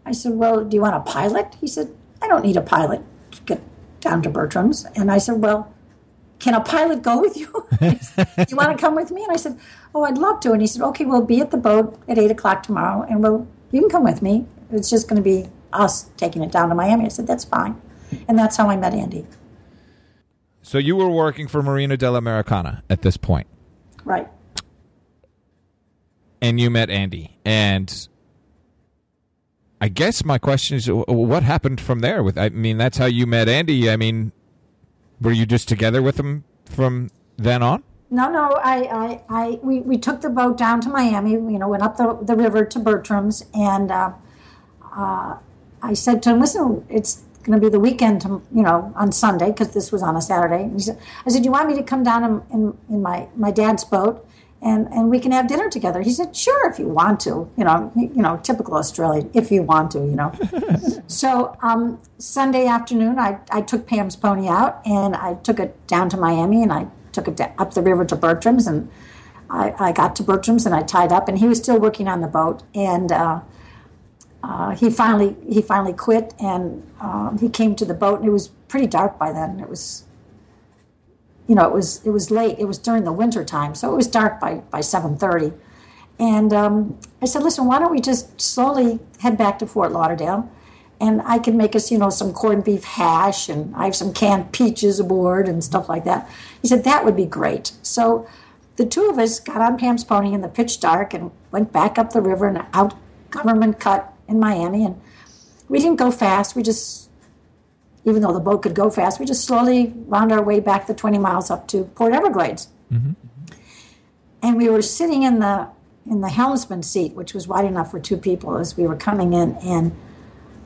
I said, well, do you want a pilot? He said, I don't need a pilot to get down to Bertram's. And I said, well, can a pilot go with you? Said, do you want to come with me? And I said, oh, I'd love to. And he said, okay, we'll be at the boat at eight o'clock tomorrow, and we'll, you can come with me. It's just going to be us taking it down to Miami. I said, that's fine. And that's how I met Andy. So you were working for Marina dell'Americana at this point. Right. And you met Andy. And I guess my question is, what happened from there? With I mean, that's how you met Andy. I mean, were you just together with him from then on? No, no. I, I, I we, we took the boat down to Miami, you know, went up the, the river to Bertram's. And uh, uh, I said to him, listen, it's going to be the weekend, to, you know, on Sunday, because this was on a Saturday. And he said, I said, do you want me to come down in, in, in my, my dad's boat? And and we can have dinner together. He said, sure, if you want to. You know, you know, typical Australian, if you want to, you know. So um, Sunday afternoon, I, I took Pam's Pony out, and I took it down to Miami, and I took it to, up the river to Bertram's, and I, I got to Bertram's, and I tied up, and he was still working on the boat, and uh, uh, he finally he finally quit, and um, he came to the boat, and it was pretty dark by then. It was... You know, it was it was late. It was during the winter time, so it was dark by, by seven thirty. And um, I said, listen, why don't we just slowly head back to Fort Lauderdale, and I can make us, you know, some corned beef hash, and I have some canned peaches aboard and stuff like that. He said, that would be great. So the two of us got on Pam's Pony in the pitch dark and went back up the river and out Government Cut in Miami. And we didn't go fast. We just... Even though the boat could go fast, we just slowly wound our way back the twenty miles up to Port Everglades. Mm-hmm. And we were sitting in the in the helmsman's seat, which was wide enough for two people as we were coming in, and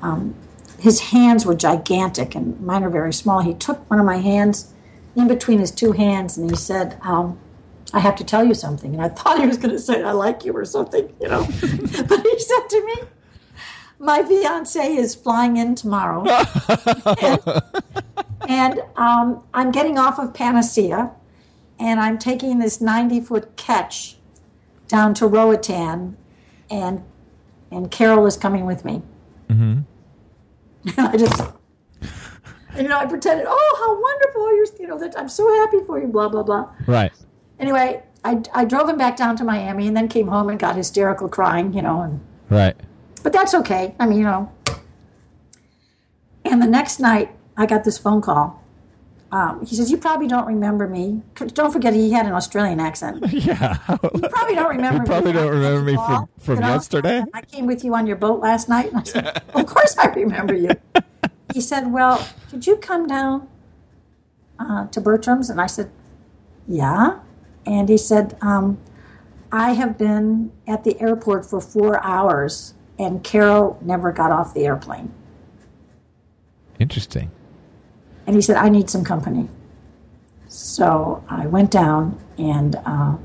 um, his hands were gigantic and mine are very small. He took one of my hands in between his two hands and he said, um, I have to tell you something. And I thought he was going to say, I like you or something, you know. But he said to me, my fiance is flying in tomorrow, and, and um, I'm getting off of Panacea, and I'm taking this ninety-foot ketch down to Roatan, and and Carol is coming with me. Mm-hmm. And I just, and, you know, I pretended, oh, how wonderful, you're, you know, that I'm so happy for you, blah, blah, blah. Right. Anyway, I, I drove him back down to Miami, and then came home and got hysterical crying, you know. And, right. But that's okay. I mean, you know. And the next night, I got this phone call. Um, he says, you probably don't remember me. Don't forget, he had an Australian accent. Yeah. You probably don't remember me. You probably me. don't remember me from, from yesterday. I came with you on your boat last night. And I said, yeah. Well, of course I remember you. He said, well, did you come down uh, to Bertram's? And I said, yeah. And he said, um, I have been at the airport for four hours. And Carol never got off the airplane. Interesting. And he said, I need some company. So I went down, and uh,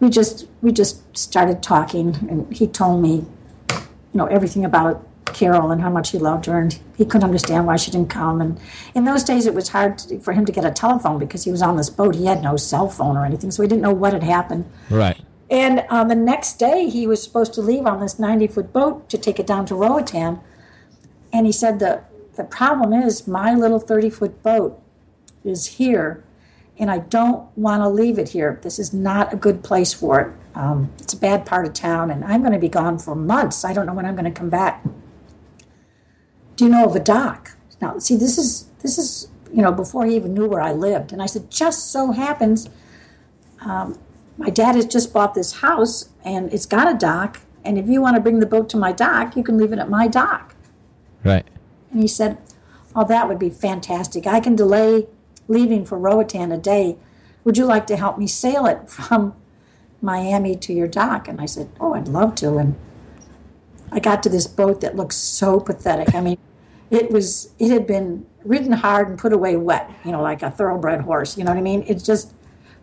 we just we just started talking. And he told me, you know, everything about Carol and how much he loved her. And he couldn't understand why she didn't come. And in those days, it was hard to, for him to get a telephone because he was on this boat. He had no cell phone or anything, so he didn't know what had happened. Right. And on um, the next day, he was supposed to leave on this ninety-foot boat to take it down to Roatan. And he said, the the problem is my little thirty-foot boat is here, and I don't want to leave it here. This is not a good place for it. Um, it's a bad part of town, and I'm going to be gone for months. I don't know when I'm going to come back. Do you know of a dock? Now, see, this is, this is, you know, before he even knew where I lived. And I said, just so happens, um, my dad has just bought this house, and it's got a dock, and if you want to bring the boat to my dock, you can leave it at my dock. Right. And he said, oh, that would be fantastic. I can delay leaving for Roatan a day. Would you like to help me sail it from Miami to your dock? And I said, oh, I'd love to. And I got to this boat that looked so pathetic. I mean, it was, it had been ridden hard and put away wet, you know, like a thoroughbred horse, you know what I mean? It's just,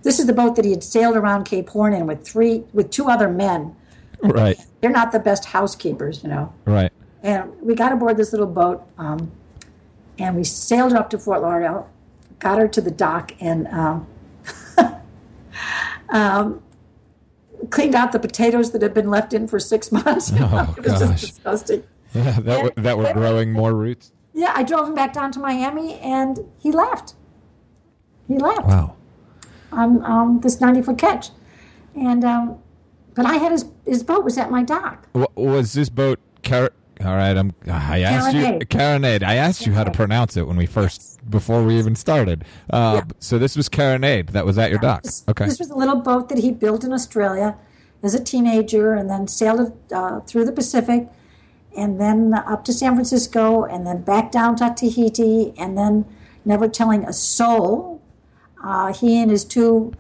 this is the boat that he had sailed around Cape Horn in with three, with two other men. Right. They're not the best housekeepers, you know. Right. And we got aboard this little boat, um, and we sailed up to Fort Lauderdale, got her to the dock, and um, um, cleaned out the potatoes that had been left in for six months. Oh, it was gosh. just disgusting. Yeah, that, and, were, that were growing more roots. Yeah, I drove him back down to Miami, and he left. He left. Wow. On um, this ninety-foot catch. And um, but I had his his boat was at my dock. Was this boat car- All right, I'm, I asked Carronade. you, Carronade. I asked you how to pronounce it when we first, yes. before we even started. Uh, yeah. So this was Carronade that was at your dock. This, okay. This was a little boat that he built in Australia as a teenager, and then sailed uh, through the Pacific, and then up to San Francisco, and then back down to Tahiti, and then never telling a soul. Uh, he and his two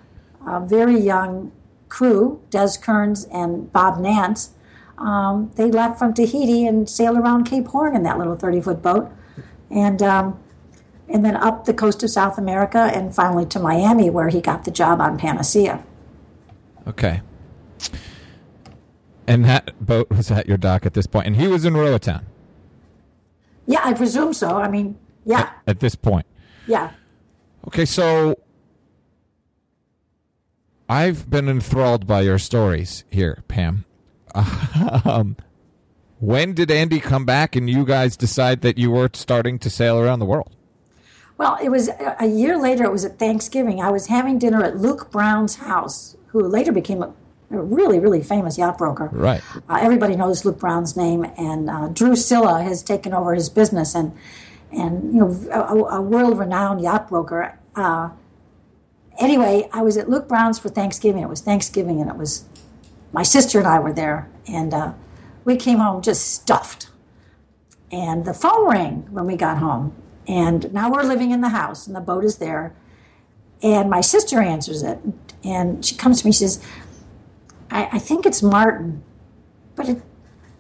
uh, very young crew, Des Kearns and Bob Nance, Um, they left from Tahiti and sailed around Cape Horn in that little thirty-foot boat, and um, and then up the coast of South America, and finally to Miami, where he got the job on Panacea. Okay. And that boat was at your dock at this point, and he was in Roatan. Yeah, I presume so. I mean, yeah. At, at this point. Yeah. Okay, so I've been enthralled by your stories here, Pam. Um, when did Andy come back and you guys decide that you were starting to sail around the world? Well, it was a year later. It was at Thanksgiving. I was having dinner at Luke Brown's house, who later became a really, really famous yacht broker. Right. Uh, everybody knows Luke Brown's name, and uh, Drew Silla has taken over his business, and and you know a, a world-renowned yacht broker. Uh, anyway, I was at Luke Brown's for Thanksgiving. It was Thanksgiving, and it was. My sister and I were there, and uh, we came home just stuffed. And the phone rang when we got home. And now we're living in the house, and the boat is there. And my sister answers it, and she comes to me, she says, I, I think it's Martin, but it,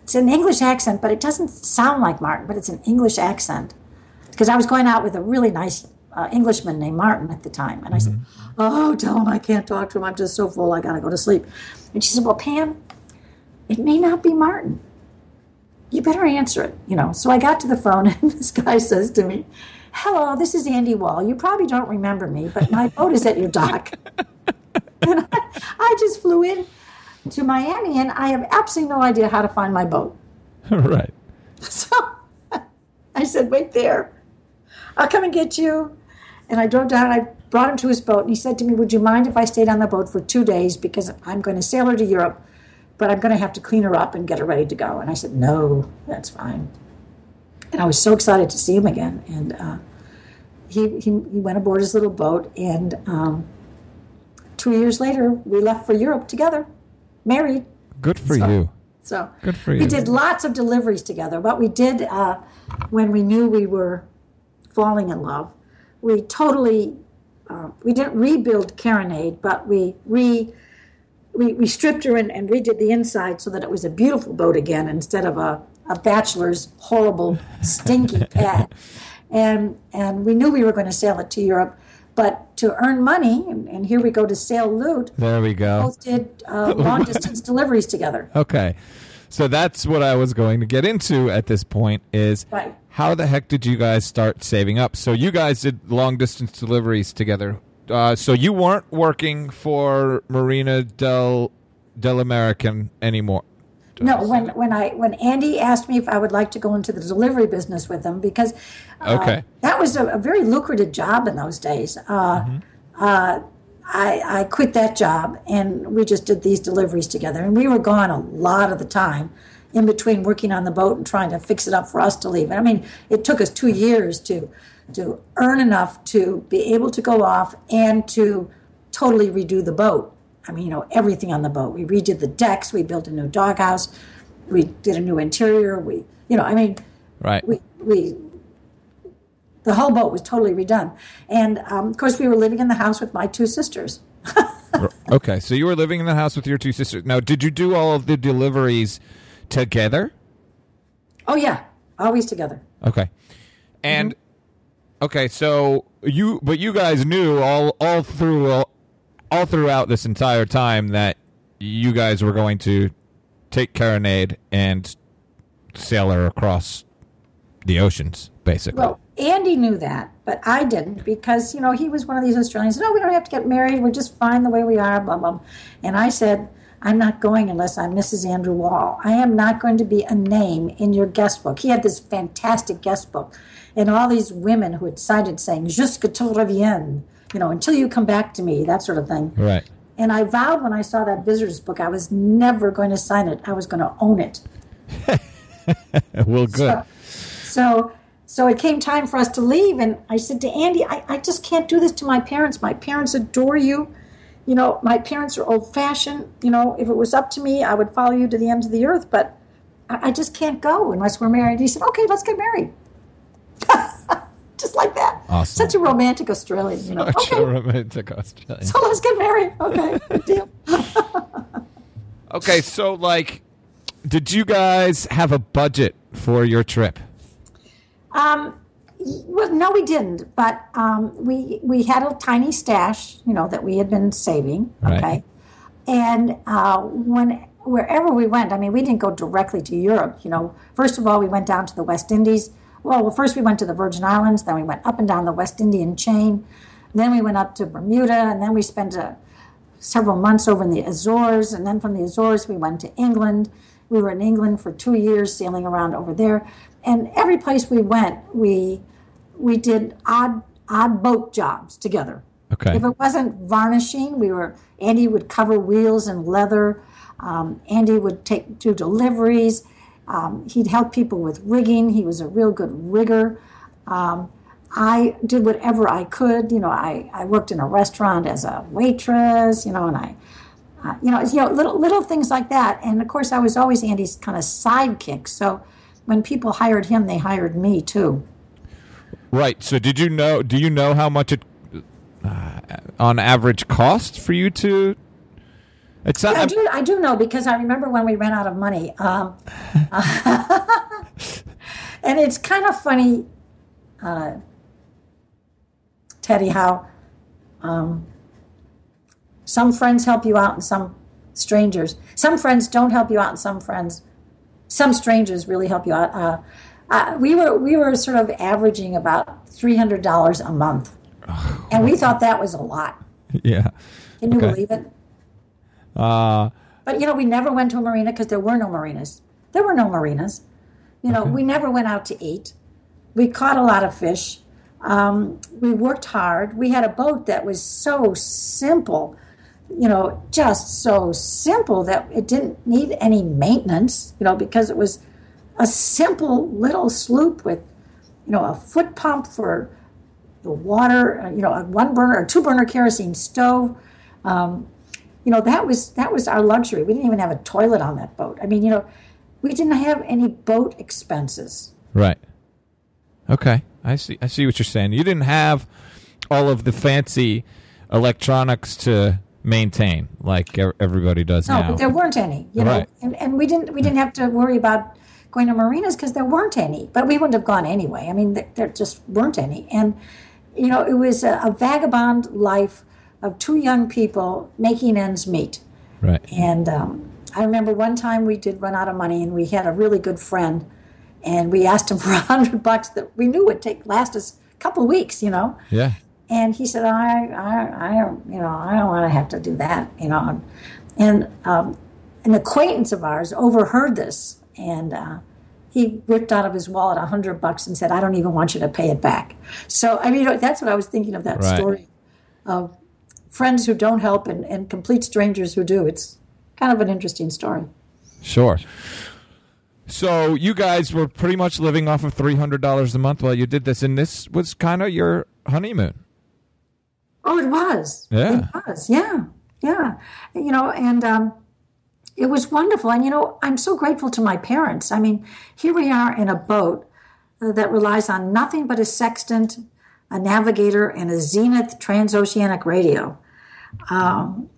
it's an English accent, but it doesn't sound like Martin, but it's an English accent. Because I was going out with a really nice uh, Englishman named Martin at the time. And I said, oh, tell him I can't talk to him. I'm just so full, I got to go to sleep. And she said, well, Pam, it may not be Martin. You better answer it, you know. So I got to the phone, and this guy says to me, hello, this is Andy Wall. You probably don't remember me, but my boat is at your dock. And I, I just flew in to Miami, and I have absolutely no idea how to find my boat. Right. So I said, wait there. I'll come and get you. And I drove down, and I brought him to his boat, and he said to me, would you mind if I stayed on the boat for two days because I'm going to sail her to Europe, but I'm going to have to clean her up and get her ready to go. And I said, no, that's fine. And I was so excited to see him again. And uh, he, he he went aboard his little boat, and um, two years later, we left for Europe together, married. Good for so, you. So Good for you. We did lots of deliveries together. What we did uh, when we knew we were falling in love, we totally, uh, we didn't rebuild Carronade, but we re, we, we stripped her and, and redid the inside so that it was a beautiful boat again instead of a, a bachelor's horrible, stinky pad. And and we knew we were going to sail it to Europe, but to earn money, and, and here we go to Sail Loot. There we go. We both did uh, long-distance deliveries together. Okay. So that's what I was going to get into at this point is right. How the heck did you guys start saving up? So you guys did long-distance deliveries together. Uh, so you weren't working for Marina Del, Del American anymore. No, when when I when Andy asked me if I would like to go into the delivery business with him, because uh, okay. that was a, a very lucrative job in those days. Uh, mm-hmm. uh, I, I quit that job, and we just did these deliveries together. And we were gone a lot of the time in between working on the boat and trying to fix it up for us to leave. I mean, it took us two years to to earn enough to be able to go off and to totally redo the boat. I mean, you know, everything on the boat. We redid the decks. We built a new doghouse. We did a new interior. We, you know, I mean, right. we, we, the whole boat was totally redone. And, um, of course, we were living in the house with my two sisters. Okay. So you were living in the house with your two sisters. Now, did you do all of the deliveries together? Oh, yeah. Always together. Okay. And, mm-hmm. okay, so you, but you guys knew all, all through all, all throughout this entire time that you guys were going to take Carronade and sail her across the oceans, basically. Well, Andy knew that, but I didn't, because, you know, he was one of these Australians. No, we don't have to get married. We're just fine the way we are, blah, blah, blah. And I said, I'm not going unless I'm Missus Andrew Wall. I am not going to be a name in your guest book. He had this fantastic guest book, and all these women who had cited saying, Jusque tu reviennes. You know, until you come back to me, that sort of thing. Right. And I vowed when I saw that visitor's book, I was never going to sign it. I was going to own it. Well, good. So, so so it came time for us to leave, and I said to Andy, I, I just can't do this to my parents. My parents adore you. You know, my parents are old-fashioned. You know, if it was up to me, I would follow you to the ends of the earth, but I, I just can't go unless we're married. He said, okay, let's get married. Just like that. Awesome. Such a romantic Australian, you know. Such okay. a romantic Australian. So let's get married. Okay, good deal. Okay, so, like, did you guys have a budget for your trip? Um, well, no, we didn't. But um, we we had a tiny stash, you know, that we had been saving. Okay, right. And uh, when wherever we went, I mean, we didn't go directly to Europe. You know, first of all, we went down to the West Indies. Well, well, first we went to the Virgin Islands, then we went up and down the West Indian chain, then we went up to Bermuda, and then we spent uh, several months over in the Azores, and then from the Azores we went to England. We were in England for two years sailing around over there, and every place we went, we we did odd odd boat jobs together. Okay. If it wasn't varnishing, we were Andy would cover wheels and leather. Um, Andy would take do deliveries. Um, he'd help people with rigging. He was a real good rigger. Um, I did whatever I could. You know, I, I worked in a restaurant as a waitress, you know, and I, uh, you know, you know, little little things like that. And, of course, I was always Andy's kind of sidekick. So when people hired him, they hired me, too. Right. So did you know, do you know how much it, uh, on average, cost for you to... It's not, yeah, I do. I do know, because I remember when we ran out of money, um, uh, and it's kind of funny, uh, Teddy, how um, some friends help you out and some strangers. Some friends don't help you out, and some friends, some strangers really help you out. Uh, uh, we were we were sort of averaging about three hundred dollars a month, oh, and we thought that was a lot. Yeah, can you okay. believe it? Uh, but, you know, we never went to a marina because there were no marinas. There were no marinas. You know, okay. we never went out to eat. We caught a lot of fish. Um, we worked hard. We had a boat that was so simple, you know, just so simple that it didn't need any maintenance, you know, because it was a simple little sloop with, you know, a foot pump for the water, you know, a one-burner or two-burner kerosene stove, um, you know, that was that was our luxury. We didn't even have a toilet on that boat. I mean, you know, we didn't have any boat expenses. Right. Okay. I see I see what you're saying. You didn't have all of the fancy electronics to maintain like everybody does no, now. No, but there weren't any, you know. Right. And and we didn't we didn't have to worry about going to marinas because there weren't any. But we wouldn't have gone anyway. I mean, there just weren't any. And you know, it was a, a vagabond life of two young people making ends meet. Right. And um, I remember one time we did run out of money, and we had a really good friend, and we asked him for a hundred bucks that we knew would take last us a couple weeks, you know. Yeah. And he said, I, I, I, you know, I don't want to have to do that, you know. And um, an acquaintance of ours overheard this, and uh, he ripped out of his wallet a hundred bucks and said, "I don't even want you to pay it back." So, I mean, that's what I was thinking of that right. story of friends who don't help and, and complete strangers who do. It's kind of an interesting story. Sure. So you guys were pretty much living off of three hundred dollars a month while you did this, and this was kind of your honeymoon. Oh, it was. Yeah. It was, yeah. Yeah. You know, and um, it was wonderful. And, you know, I'm so grateful to my parents. I mean, here we are in a boat that relies on nothing but a sextant, a navigator, and a Zenith transoceanic radio. Um,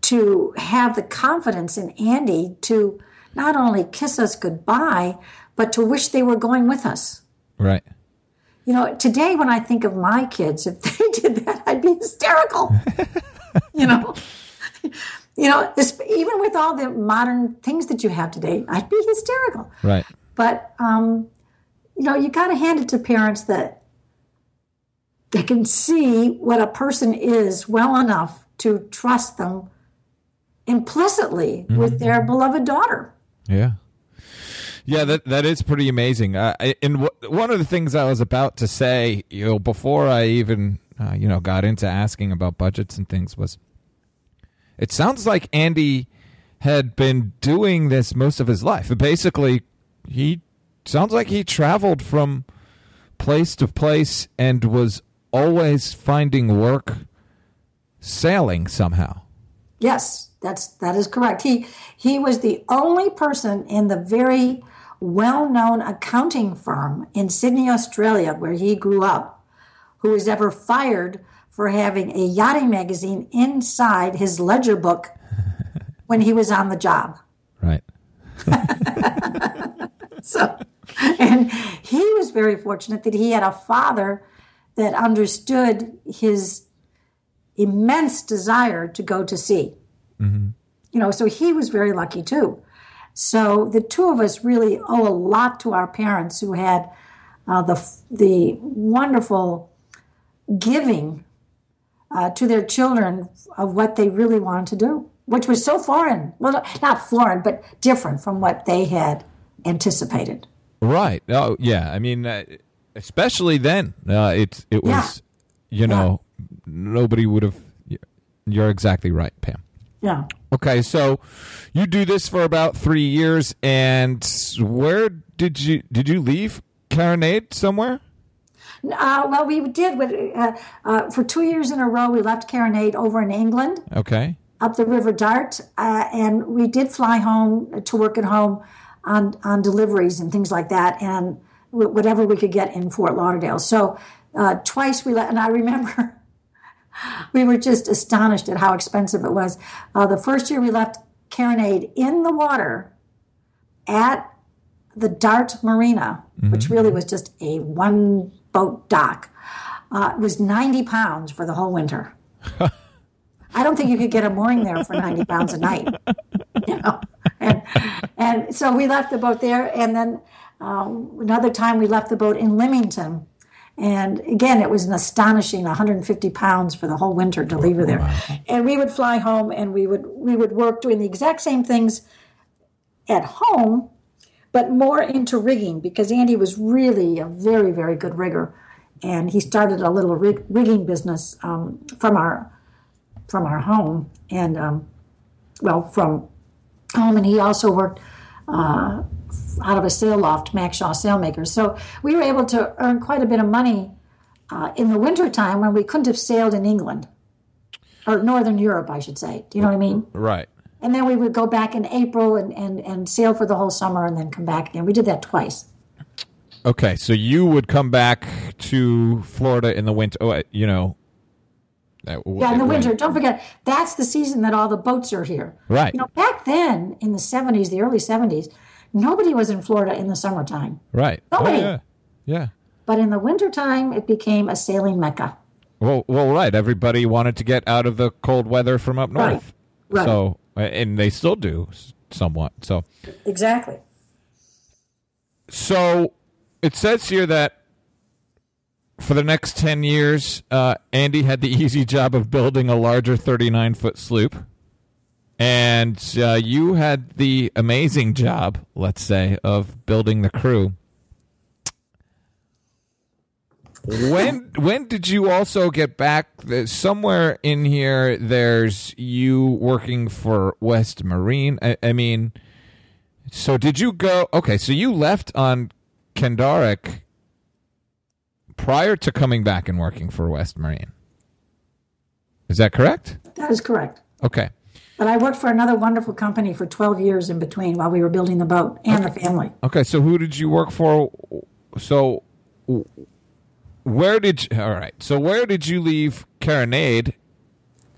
to have the confidence in Andy to not only kiss us goodbye, but to wish they were going with us. Right. You know, today when I think of my kids, if they did that, I'd be hysterical. you know, you know, even with all the modern things that you have today, I'd be hysterical. Right. But, um, you know, you got to hand it to parents that they can see what a person is well enough to trust them implicitly mm-hmm. with their beloved daughter. Yeah. Yeah, that that is pretty amazing. Uh, and w- one of the things I was about to say, you know, before I even, uh, you know, got into asking about budgets and things was, it sounds like Andy had been doing this most of his life. Basically, he sounds like he traveled from place to place and was always finding work sailing somehow. Yes, that's that is correct. He he was the only person in the very well-known accounting firm in Sydney, Australia, where he grew up, who was ever fired for having a yachting magazine inside his ledger book when he was on the job. Right. So, and he was very fortunate that he had a father that understood his immense desire to go to sea. Mm-hmm. You know, so he was very lucky too. So the two of us really owe a lot to our parents, who had uh, the the wonderful giving uh, to their children of what they really wanted to do, which was so foreign. Well, not foreign, but different from what they had anticipated. Right. Oh, yeah. I mean, uh, especially then, uh, it it was, yeah. you know, yeah. nobody would have. You're exactly right, Pam. Yeah. Okay, so you do this for about three years, and where did you did you leave Carronade somewhere? Uh, well, we did. But, uh, uh, for two years in a row, we left Carronade over in England. Okay. Up the River Dart, uh, and we did fly home to work at home on on deliveries and things like that, and w- whatever we could get in Fort Lauderdale. So uh, twice we left, and I remember. We were just astonished at how expensive it was. Uh, the first year we left Carronade in the water at the Dart Marina, mm-hmm. which really was just a one-boat dock. Uh, it was ninety pounds for the whole winter. I don't think you could get a mooring there for ninety pounds a night. You know? and, and so we left the boat there, and then um, another time we left the boat in Leamington. And again, it was an astonishing one hundred fifty pounds for the whole winter to leave her there. Wow. And we would fly home, and we would we would work doing the exact same things at home, but more into rigging, because Andy was really a very, very good rigger. And he started a little rig, rigging business um, from our from our home, and um, well, from home. And he also worked Uh, out of a sail loft, Mack Shaw Sailmakers. So we were able to earn quite a bit of money uh, in the wintertime when we couldn't have sailed in England or Northern Europe, I should say. Do you know what I mean? Right. And then we would go back in April and, and, and sail for the whole summer and then come back again. We did that twice. Okay, so you would come back to Florida in the winter, oh, you know. That, yeah, in the winter. Went. Don't forget, that's the season that all the boats are here. Right. You know, back then in the seventies, the early seventies, nobody was in Florida in the summertime. Right. Nobody. Oh, yeah. yeah. But in the wintertime, it became a sailing mecca. Well, well, right. Everybody wanted to get out of the cold weather from up north. Right. right. So, and they still do somewhat. So. Exactly. So it says here that for the next ten years, uh, Andy had the easy job of building a larger thirty-nine foot sloop. And uh, you had the amazing job, let's say, of building the crew. When when did you also get back? Somewhere in here, there's you working for West Marine. I, I mean, so did you go? Okay, so you left on Kendarik prior to coming back and working for West Marine. Is that correct? That is correct. Okay. But I worked for another wonderful company for twelve years in between while we were building the boat and okay. the family. Okay, so who did you work for? So... Where did you, all right? So where did you leave Carronade?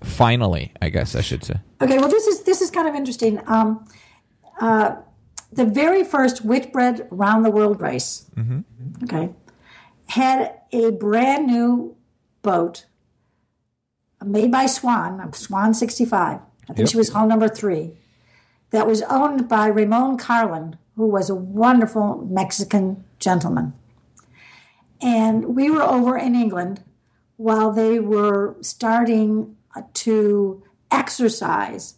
Finally, I guess I should say. Okay. Well, this is this is kind of interesting. Um, uh, the very first Whitbread Round the World Race, mm-hmm. okay, had a brand new boat made by Swan, Swan sixty-five. I think yep. she was hull number three. That was owned by Ramon Carlin, who was a wonderful Mexican gentleman. And we were over in England while they were starting to exercise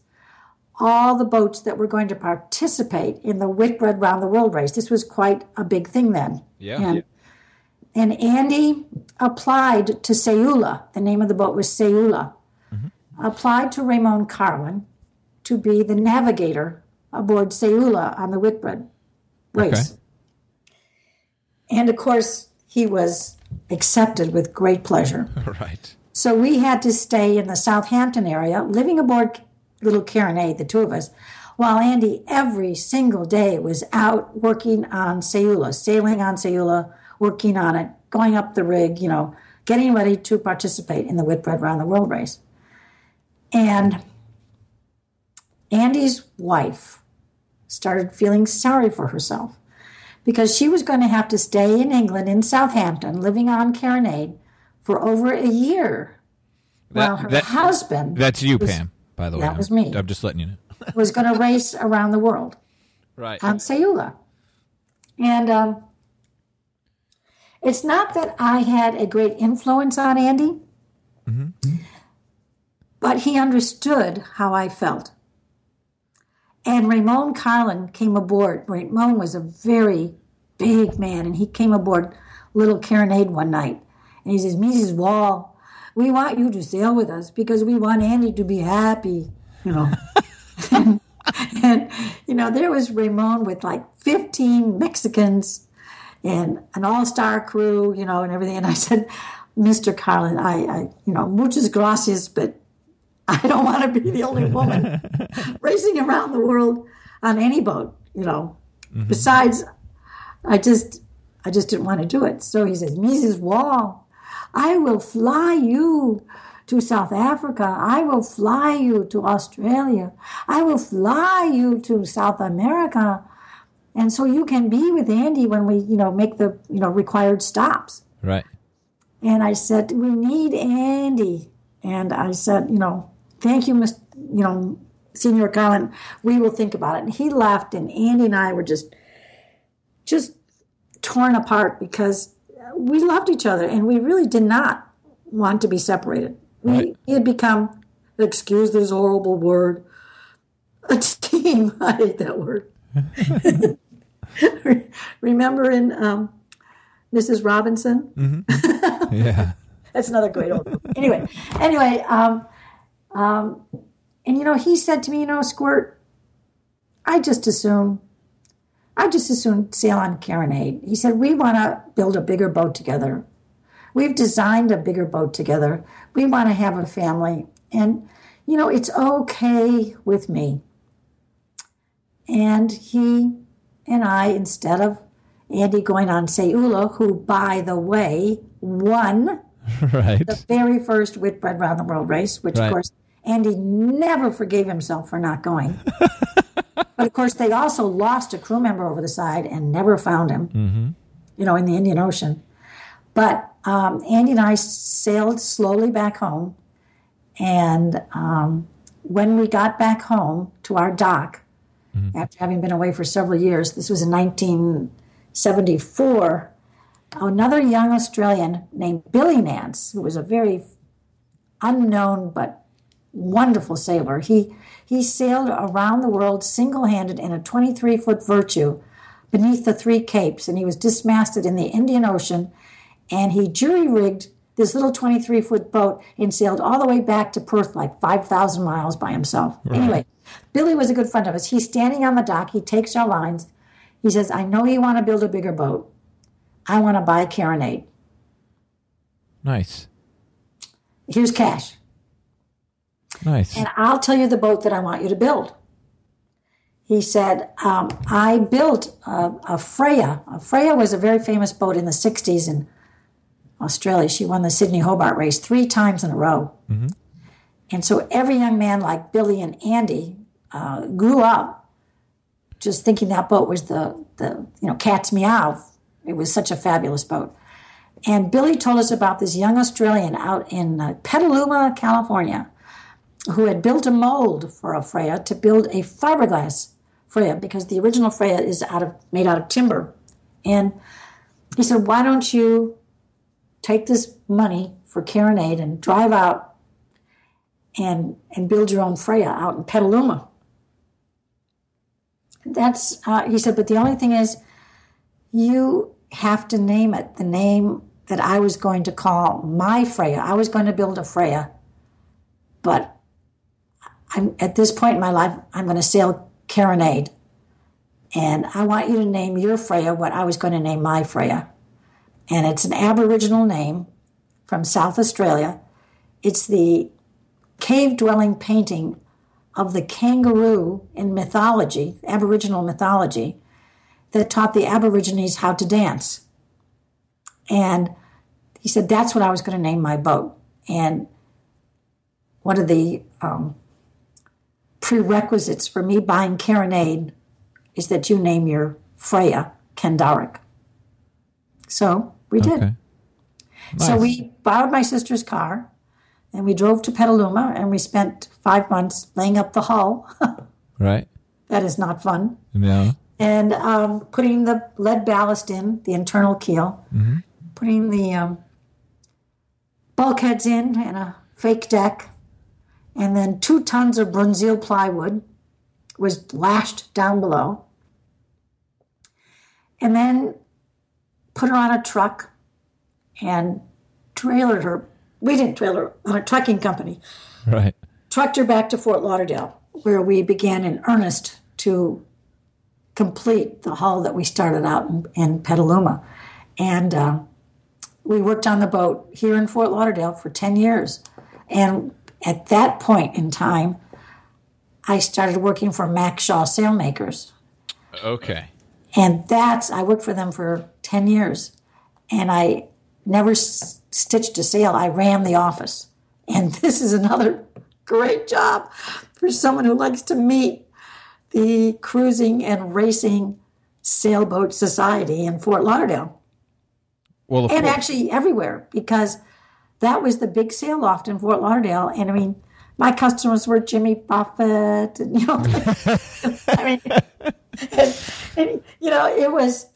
all the boats that were going to participate in the Whitbread Round the World Race. This was quite a big thing then. Yeah. And, yeah. and Andy applied to Sayula. The name of the boat was Sayula. Mm-hmm. Applied to Ramon Carlin to be the navigator aboard Sayula on the Whitbread race. Okay. And, of course... he was accepted with great pleasure. Right. So we had to stay in the Southampton area, living aboard little Carronade, the two of us, while Andy every single day was out working on Sayula, sailing on Sayula, working on it, going up the rig, you know, getting ready to participate in the Whitbread Round the World Race. And Andy's wife started feeling sorry for herself, because she was going to have to stay in England, in Southampton, living on Carronade for over a year. That, while her that, husband... That's you, was, Pam, by the way. That I'm, was me. I'm just letting you know. was going to race around the world. Right. On Sayula. And um, it's not that I had a great influence on Andy, mm-hmm. but he understood how I felt. And Ramon Carlin came aboard. Ramon was a very big man, and he came aboard little Carronade one night. And he says, Missus Wall, we want you to sail with us because we want Andy to be happy, you know. and, and, you know, there was Ramon with like fifteen Mexicans and an all-star crew, you know, and everything. And I said, Mister Carlin, I, I you know, muchas gracias, but I don't want to be the only woman racing around the world on any boat, you know. Mm-hmm. Besides, I just I just didn't want to do it. So he says, Missus Wall, I will fly you to South Africa. I will fly you to Australia. I will fly you to South America. And so you can be with Andy when we, you know, make the, you know, required stops. Right. And I said, we need Andy. And I said, you know, thank you, Mister You know, Senior Colin. We will think about it. And he left, and Andy and I were just, just torn apart because we loved each other, and we really did not want to be separated. Right. We, we had become, excuse this horrible word, a team. I hate that word. Remember in um, Missus Robinson? Mm-hmm. Yeah. That's another great old one. Anyway, anyway, um, um, and, you know, he said to me, you know, Squirt, I just assume, I just assume sail on Carronade. He said, we want to build a bigger boat together. We've designed a bigger boat together. We want to have a family. And, you know, it's okay with me. And he and I, instead of Andy going on Sayula, who, by the way, won... Right. The very first Whitbread Round the World race, which, right. of course, Andy never forgave himself for not going. But, of course, they also lost a crew member over the side and never found him, mm-hmm. you know, in the Indian Ocean. But um, Andy and I sailed slowly back home. And um, when we got back home to our dock, mm-hmm. after having been away for several years, this was in nineteen seventy-four, another young Australian named Billy Nance, who was a very unknown but wonderful sailor. He he sailed around the world single-handed in a twenty-three foot Virtue beneath the three capes, and he was dismasted in the Indian Ocean, and he jury-rigged this little twenty-three foot boat and sailed all the way back to Perth, like five thousand miles by himself. Right. Anyway, Billy was a good friend of us. He's standing on the dock. He takes our lines. He says, I know you want to build a bigger boat. I want to buy Carronade. Nice. Here's cash. Nice. And I'll tell you the boat that I want you to build. He said, um, I built a, a Freya. A Freya was a very famous boat in the sixties in Australia. She won the Sydney Hobart race three times in a row. Mm-hmm. And so every young man like Billy and Andy uh, grew up just thinking that boat was the, the, you know, cat's meow. It was such a fabulous boat. And Billy told us about this young Australian out in uh, Petaluma, California, who had built a mold for a Freya to build a fiberglass Freya, because the original Freya is out of made out of timber. And he said, why don't you take this money for Carronade and drive out and and build your own Freya out in Petaluma? That's, uh, he said, but the only thing is you have to name it the name that I was going to call my Freya. I was going to build a Freya, but I'm at this point in my life, I'm going to sail Carronade. And I want you to name your Freya what I was going to name my Freya. And it's an Aboriginal name from South Australia. It's the cave-dwelling painting of the kangaroo in mythology, Aboriginal mythology, that taught the Aborigines how to dance. And he said, that's what I was going to name my boat. And one of the um, prerequisites for me buying Carronade is that you name your Freya Kandarik. So we did. Okay. Nice. So we borrowed my sister's car, and we drove to Petaluma, and we spent five months laying up the hull. Right. That is not fun. No. And um, putting the lead ballast in, the internal keel, mm-hmm. putting the um, bulkheads in and a fake deck, and then two tons of Brunzeel plywood was lashed down below. And then put her on a truck and trailered her. We didn't trailer her on a trucking company. Right. Trucked her back to Fort Lauderdale, where we began in earnest to complete the hull that we started out in, in Petaluma. And uh, we worked on the boat here in Fort Lauderdale for ten years. And at that point in time, I started working for Mack Shaw Sailmakers. Okay. And that's, I worked for them for ten years. And I never s- stitched a sail. I ran the office. And this is another great job for someone who likes to meet the Cruising and Racing Sailboat Society in Fort Lauderdale. Well, and actually everywhere, because that was the big sail loft in Fort Lauderdale. And I mean, my customers were Jimmy Buffett, and you know, I mean, and, and, you know, it was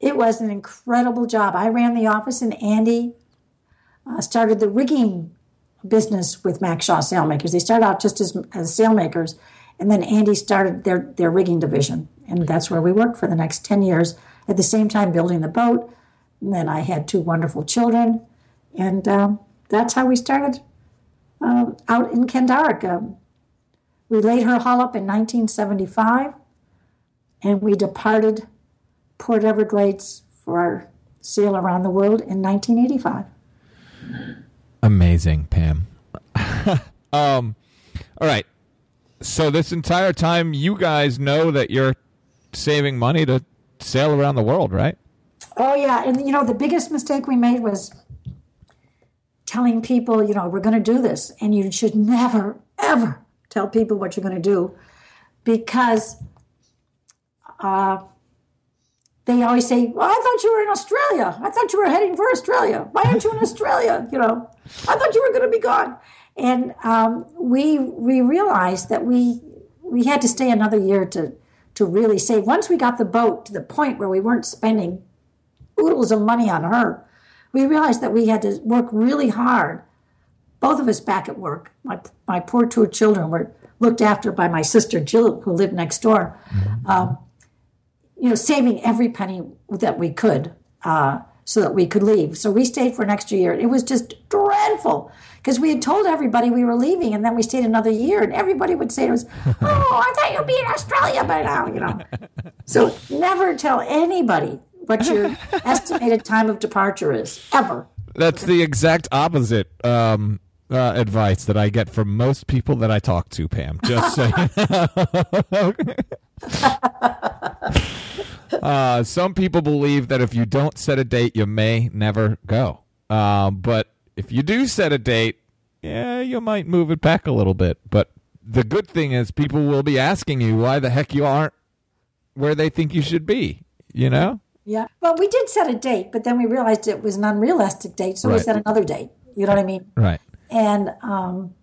it was an incredible job. I ran the office, and Andy uh, started the rigging business with Mack Shaw Sailmakers. They started out just as, as sailmakers. And then Andy started their, their rigging division, and that's where we worked for the next ten years, at the same time building the boat. And then I had two wonderful children, and um, that's how we started uh, out in Kandarik. Um, we laid her hull up in nineteen seventy-five, and we departed Port Everglades for our sail around the world in nineteen eighty-five. Amazing, Pam. um, all right. So this entire time, you guys know that you're saving money to sail around the world, right? Oh, yeah. And, you know, the biggest mistake we made was telling people, you know, we're going to do this. And you should never, ever tell people what you're going to do, because uh, they always say, well, I thought you were in Australia. I thought you were heading for Australia. Why aren't you in Australia? You know, I thought you were going to be gone. And um, we we realized that we we had to stay another year to to really save. Once we got the boat to the point where we weren't spending oodles of money on her, we realized that we had to work really hard, both of us back at work. My my poor two children were looked after by my sister Jill, who lived next door. Um, you know, saving every penny that we could uh, so that we could leave. So we stayed for an extra year. It was just dreadful because we had told everybody we were leaving, and then we stayed another year, and everybody would say to us, "Oh, I thought you'd be in Australia by now." You know, so never tell anybody what your estimated time of departure is ever. That's the exact opposite um, uh, advice that I get from most people that I talk to, Pam. Just saying. uh, some people believe that if you don't set a date, you may never go. Uh, but if you do set a date, yeah, you might move it back a little bit. But the good thing is people will be asking you why the heck you aren't where they think you should be, you know? Yeah. Well, we did set a date, but then we realized it was an unrealistic date, so right. we set another date. You know what I mean? Right. And um,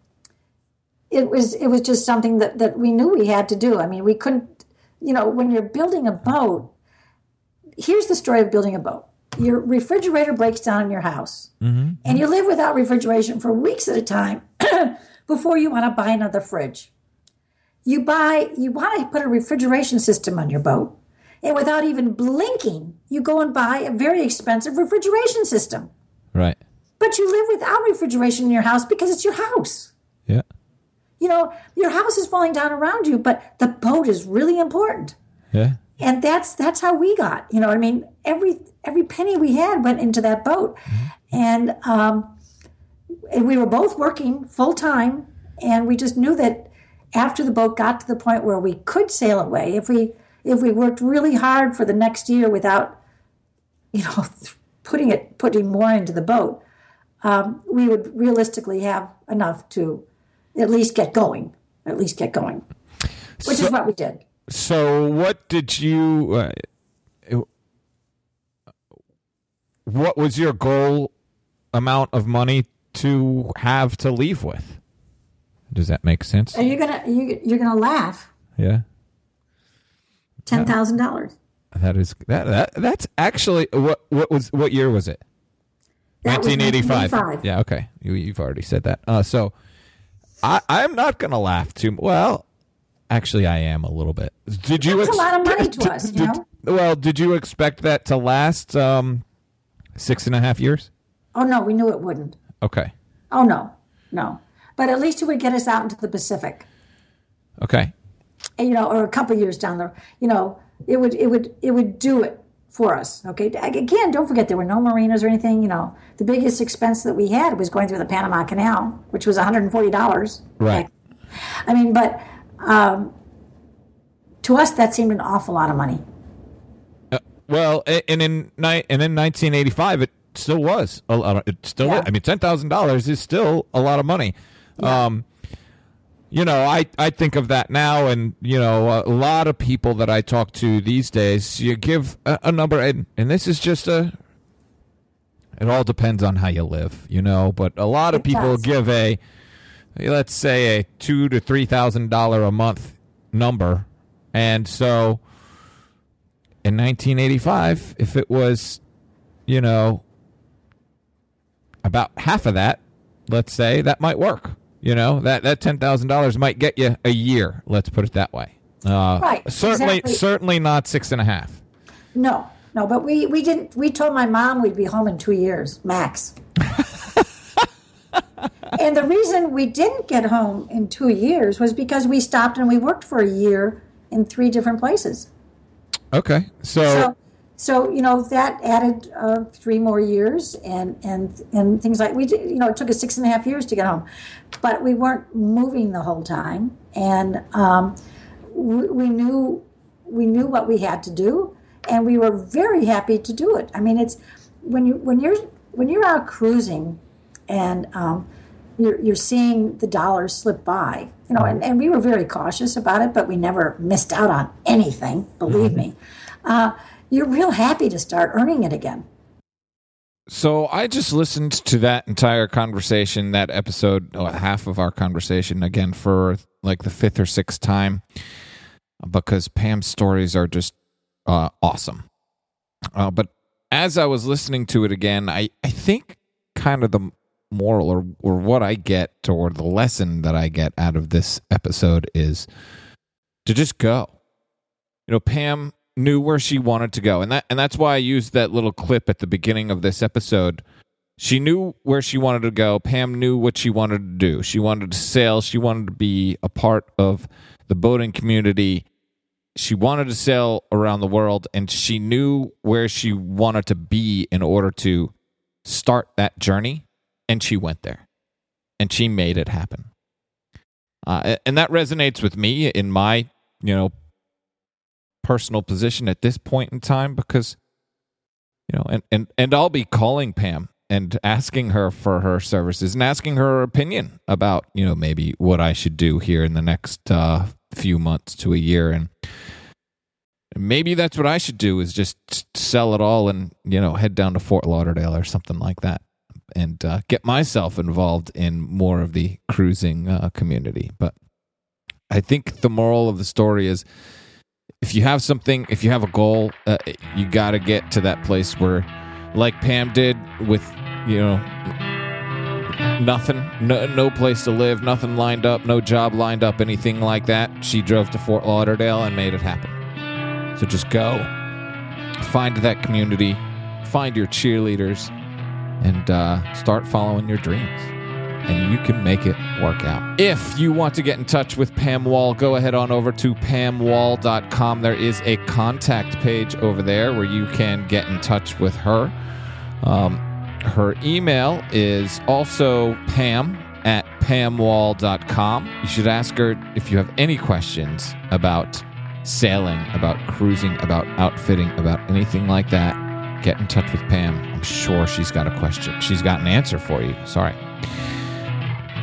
it was it was just something that, that we knew we had to do. I mean, we couldn't, you know, when you're building a boat, here's the story of building a boat. Your refrigerator breaks down in your house, mm-hmm. and you live without refrigeration for weeks at a time before you want to buy another fridge. You buy, you want to put a refrigeration system on your boat. And without even blinking, you go and buy a very expensive refrigeration system. Right. But you live without refrigeration in your house because it's your house. Yeah. You know, your house is falling down around you, but the boat is really important. Yeah. And that's that's how we got. You know what I mean? Every every penny we had went into that boat. Mm-hmm. And, um, and we were both working full time. And we just knew that after the boat got to the point where we could sail away, if we... If we worked really hard for the next year without, you know, putting it putting more into the boat, um, we would realistically have enough to at least get going, at least get going, which so, is what we did. So, what did you? Uh, what was your goal amount of money to have to leave with? Does that make sense? Are you gonna you, you're gonna laugh? Yeah. Ten thousand dollars. That is that, that that's actually what what was what year was it? Nineteen eighty five. Yeah, okay. You you've already said that. Uh, so I I'm not gonna laugh too well. Actually, I am a little bit. Did you? That's ex- a lot of money to us, you know. Did, well, did you expect that to last um, six and a half years? Oh no, we knew it wouldn't. Okay. Oh no, no. But at least it would get us out into the Pacific. Okay. You know, or a couple of years down the road, you know, it would, it would, it would do it for us. Okay. Again, don't forget there were no marinas or anything. You know, the biggest expense that we had was going through the Panama Canal, which was one hundred forty dollars. Right. I mean, but um, to us that seemed an awful lot of money. Uh, well, and in night and in nineteen eighty-five, it still was a lot. Of, it still, yeah. I mean, ten thousand dollars is still a lot of money. Yeah. Um, You know, I, I think of that now, and, you know, a lot of people that I talk to these days, you give a, a number, and, and this is just a, it all depends on how you live, you know, but a lot of people give a, let's say a two thousand to three thousand dollars a month number, and so in nineteen eighty-five, if it was, you know, about half of that, let's say, that might work. You know, that, that ten thousand dollars might get you a year. Let's put it that way. Uh, right. Certainly, exactly. Certainly not six and a half. No, no. But we, we didn't. We told my mom we'd be home in two years max. And the reason we didn't get home in two years was because we stopped and we worked for a year in three different places. Okay. So, so, so you know, that added uh, three more years and, and, and things like we did, you know, it took us six and a half years to get home. But we weren't moving the whole time, and um, we, we knew we knew what we had to do, and we were very happy to do it. I mean, it's when you when you're when you're out cruising, and um, you're you're seeing the dollars slip by, you know. And, and we were very cautious about it, but we never missed out on anything. Believe mm-hmm. me, uh, you're real happy to start earning it again. So I just listened to that entire conversation, that episode, oh, half of our conversation, again, for like the fifth or sixth time, because Pam's stories are just uh, awesome. Uh, but as I was listening to it again, I, I think kind of the moral or, or what I get or the lesson that I get out of this episode is to just go. You know, Pam knew where she wanted to go. And that and that's why I used that little clip at the beginning of this episode. She knew where she wanted to go. Pam knew what she wanted to do. She wanted to sail. She wanted to be a part of the boating community. She wanted to sail around the world, and she knew where she wanted to be in order to start that journey, and she went there, and she made it happen. Uh, and that resonates with me in my, you know, personal position at this point in time because, you know, and, and, and I'll be calling Pam and asking her for her services and asking her opinion about, you know, maybe what I should do here in the next uh, few months to a year. And maybe that's what I should do is just sell it all and, you know, head down to Fort Lauderdale or something like that and uh, get myself involved in more of the cruising uh, community. But I think the moral of the story is if you have something, if you have a goal, uh, you got to get to that place where, like Pam did with, you know, nothing, no, no place to live, nothing lined up, no job lined up, anything like that. She drove to Fort Lauderdale and made it happen. So just go, find that community, find your cheerleaders, and uh, start following your dreams. And you can make it work out. If you want to get in touch with Pam Wall, go ahead on over to Pam Wall dot com. There is a contact page over there where you can get in touch with her. Um, her email is also pam at pam wall dot com. You should ask her if you have any questions about sailing, about cruising, about outfitting, about anything like that. Get in touch with Pam. I'm sure she's got a question. She's got an answer for you. Sorry.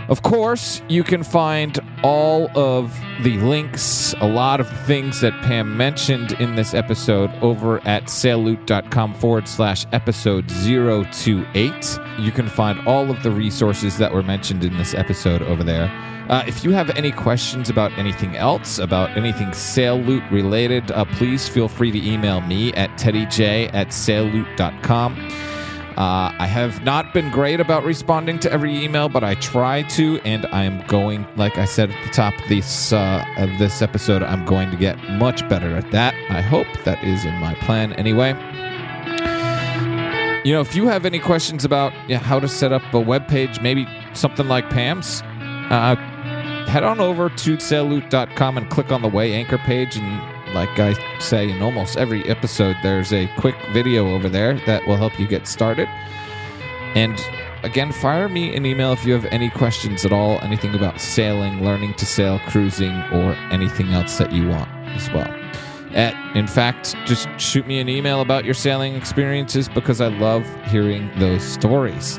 Of course, you can find all of the links, a lot of things that Pam mentioned in this episode over at sailloot.com forward slash episode 028. You can find all of the resources that were mentioned in this episode over there. Uh, if you have any questions about anything else, about anything Sail Loot related, uh, please feel free to email me at teddy j at sailloot dot com. Uh, I have not been great about responding to every email, but I try to, and I am going, like I said at the top of this, uh, of this episode, I'm going to get much better at that. I hope that is in my plan anyway. You know, if you have any questions about you know, how to set up a webpage, maybe something like Pam's, uh, head on over to sail loot dot com and click on the Way Anchor page, and like I say in almost every episode, there's a quick video over there that will help you get started. And again, fire me an email if you have any questions at all, anything about sailing, learning to sail, cruising, or anything else that you want as well. At, in fact, just shoot me an email about your sailing experiences because I love hearing those stories.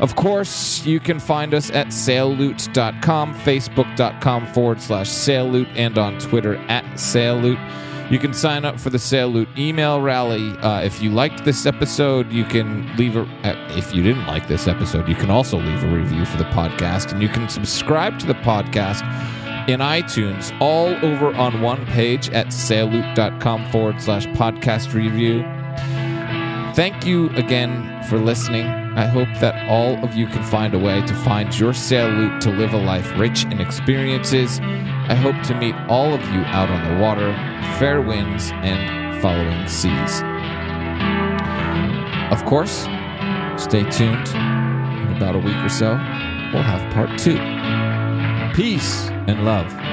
Of course, you can find us at sail loot dot com, facebook.com forward slash sailloot, and on Twitter at sailloot. You can sign up for the Sail Loot email rally. Uh, if you liked this episode, you can leave a... If you didn't like this episode, you can also leave a review for the podcast, and you can subscribe to the podcast in iTunes, all over on one page at sailloot.com forward slash podcast review. Thank you again for listening. I hope that all of you can find a way to find your sail loot to live a life rich in experiences. I hope to meet all of you out on the water, fair winds, and following seas. Of course, stay tuned. In about a week or so, we'll have part two. Peace and love.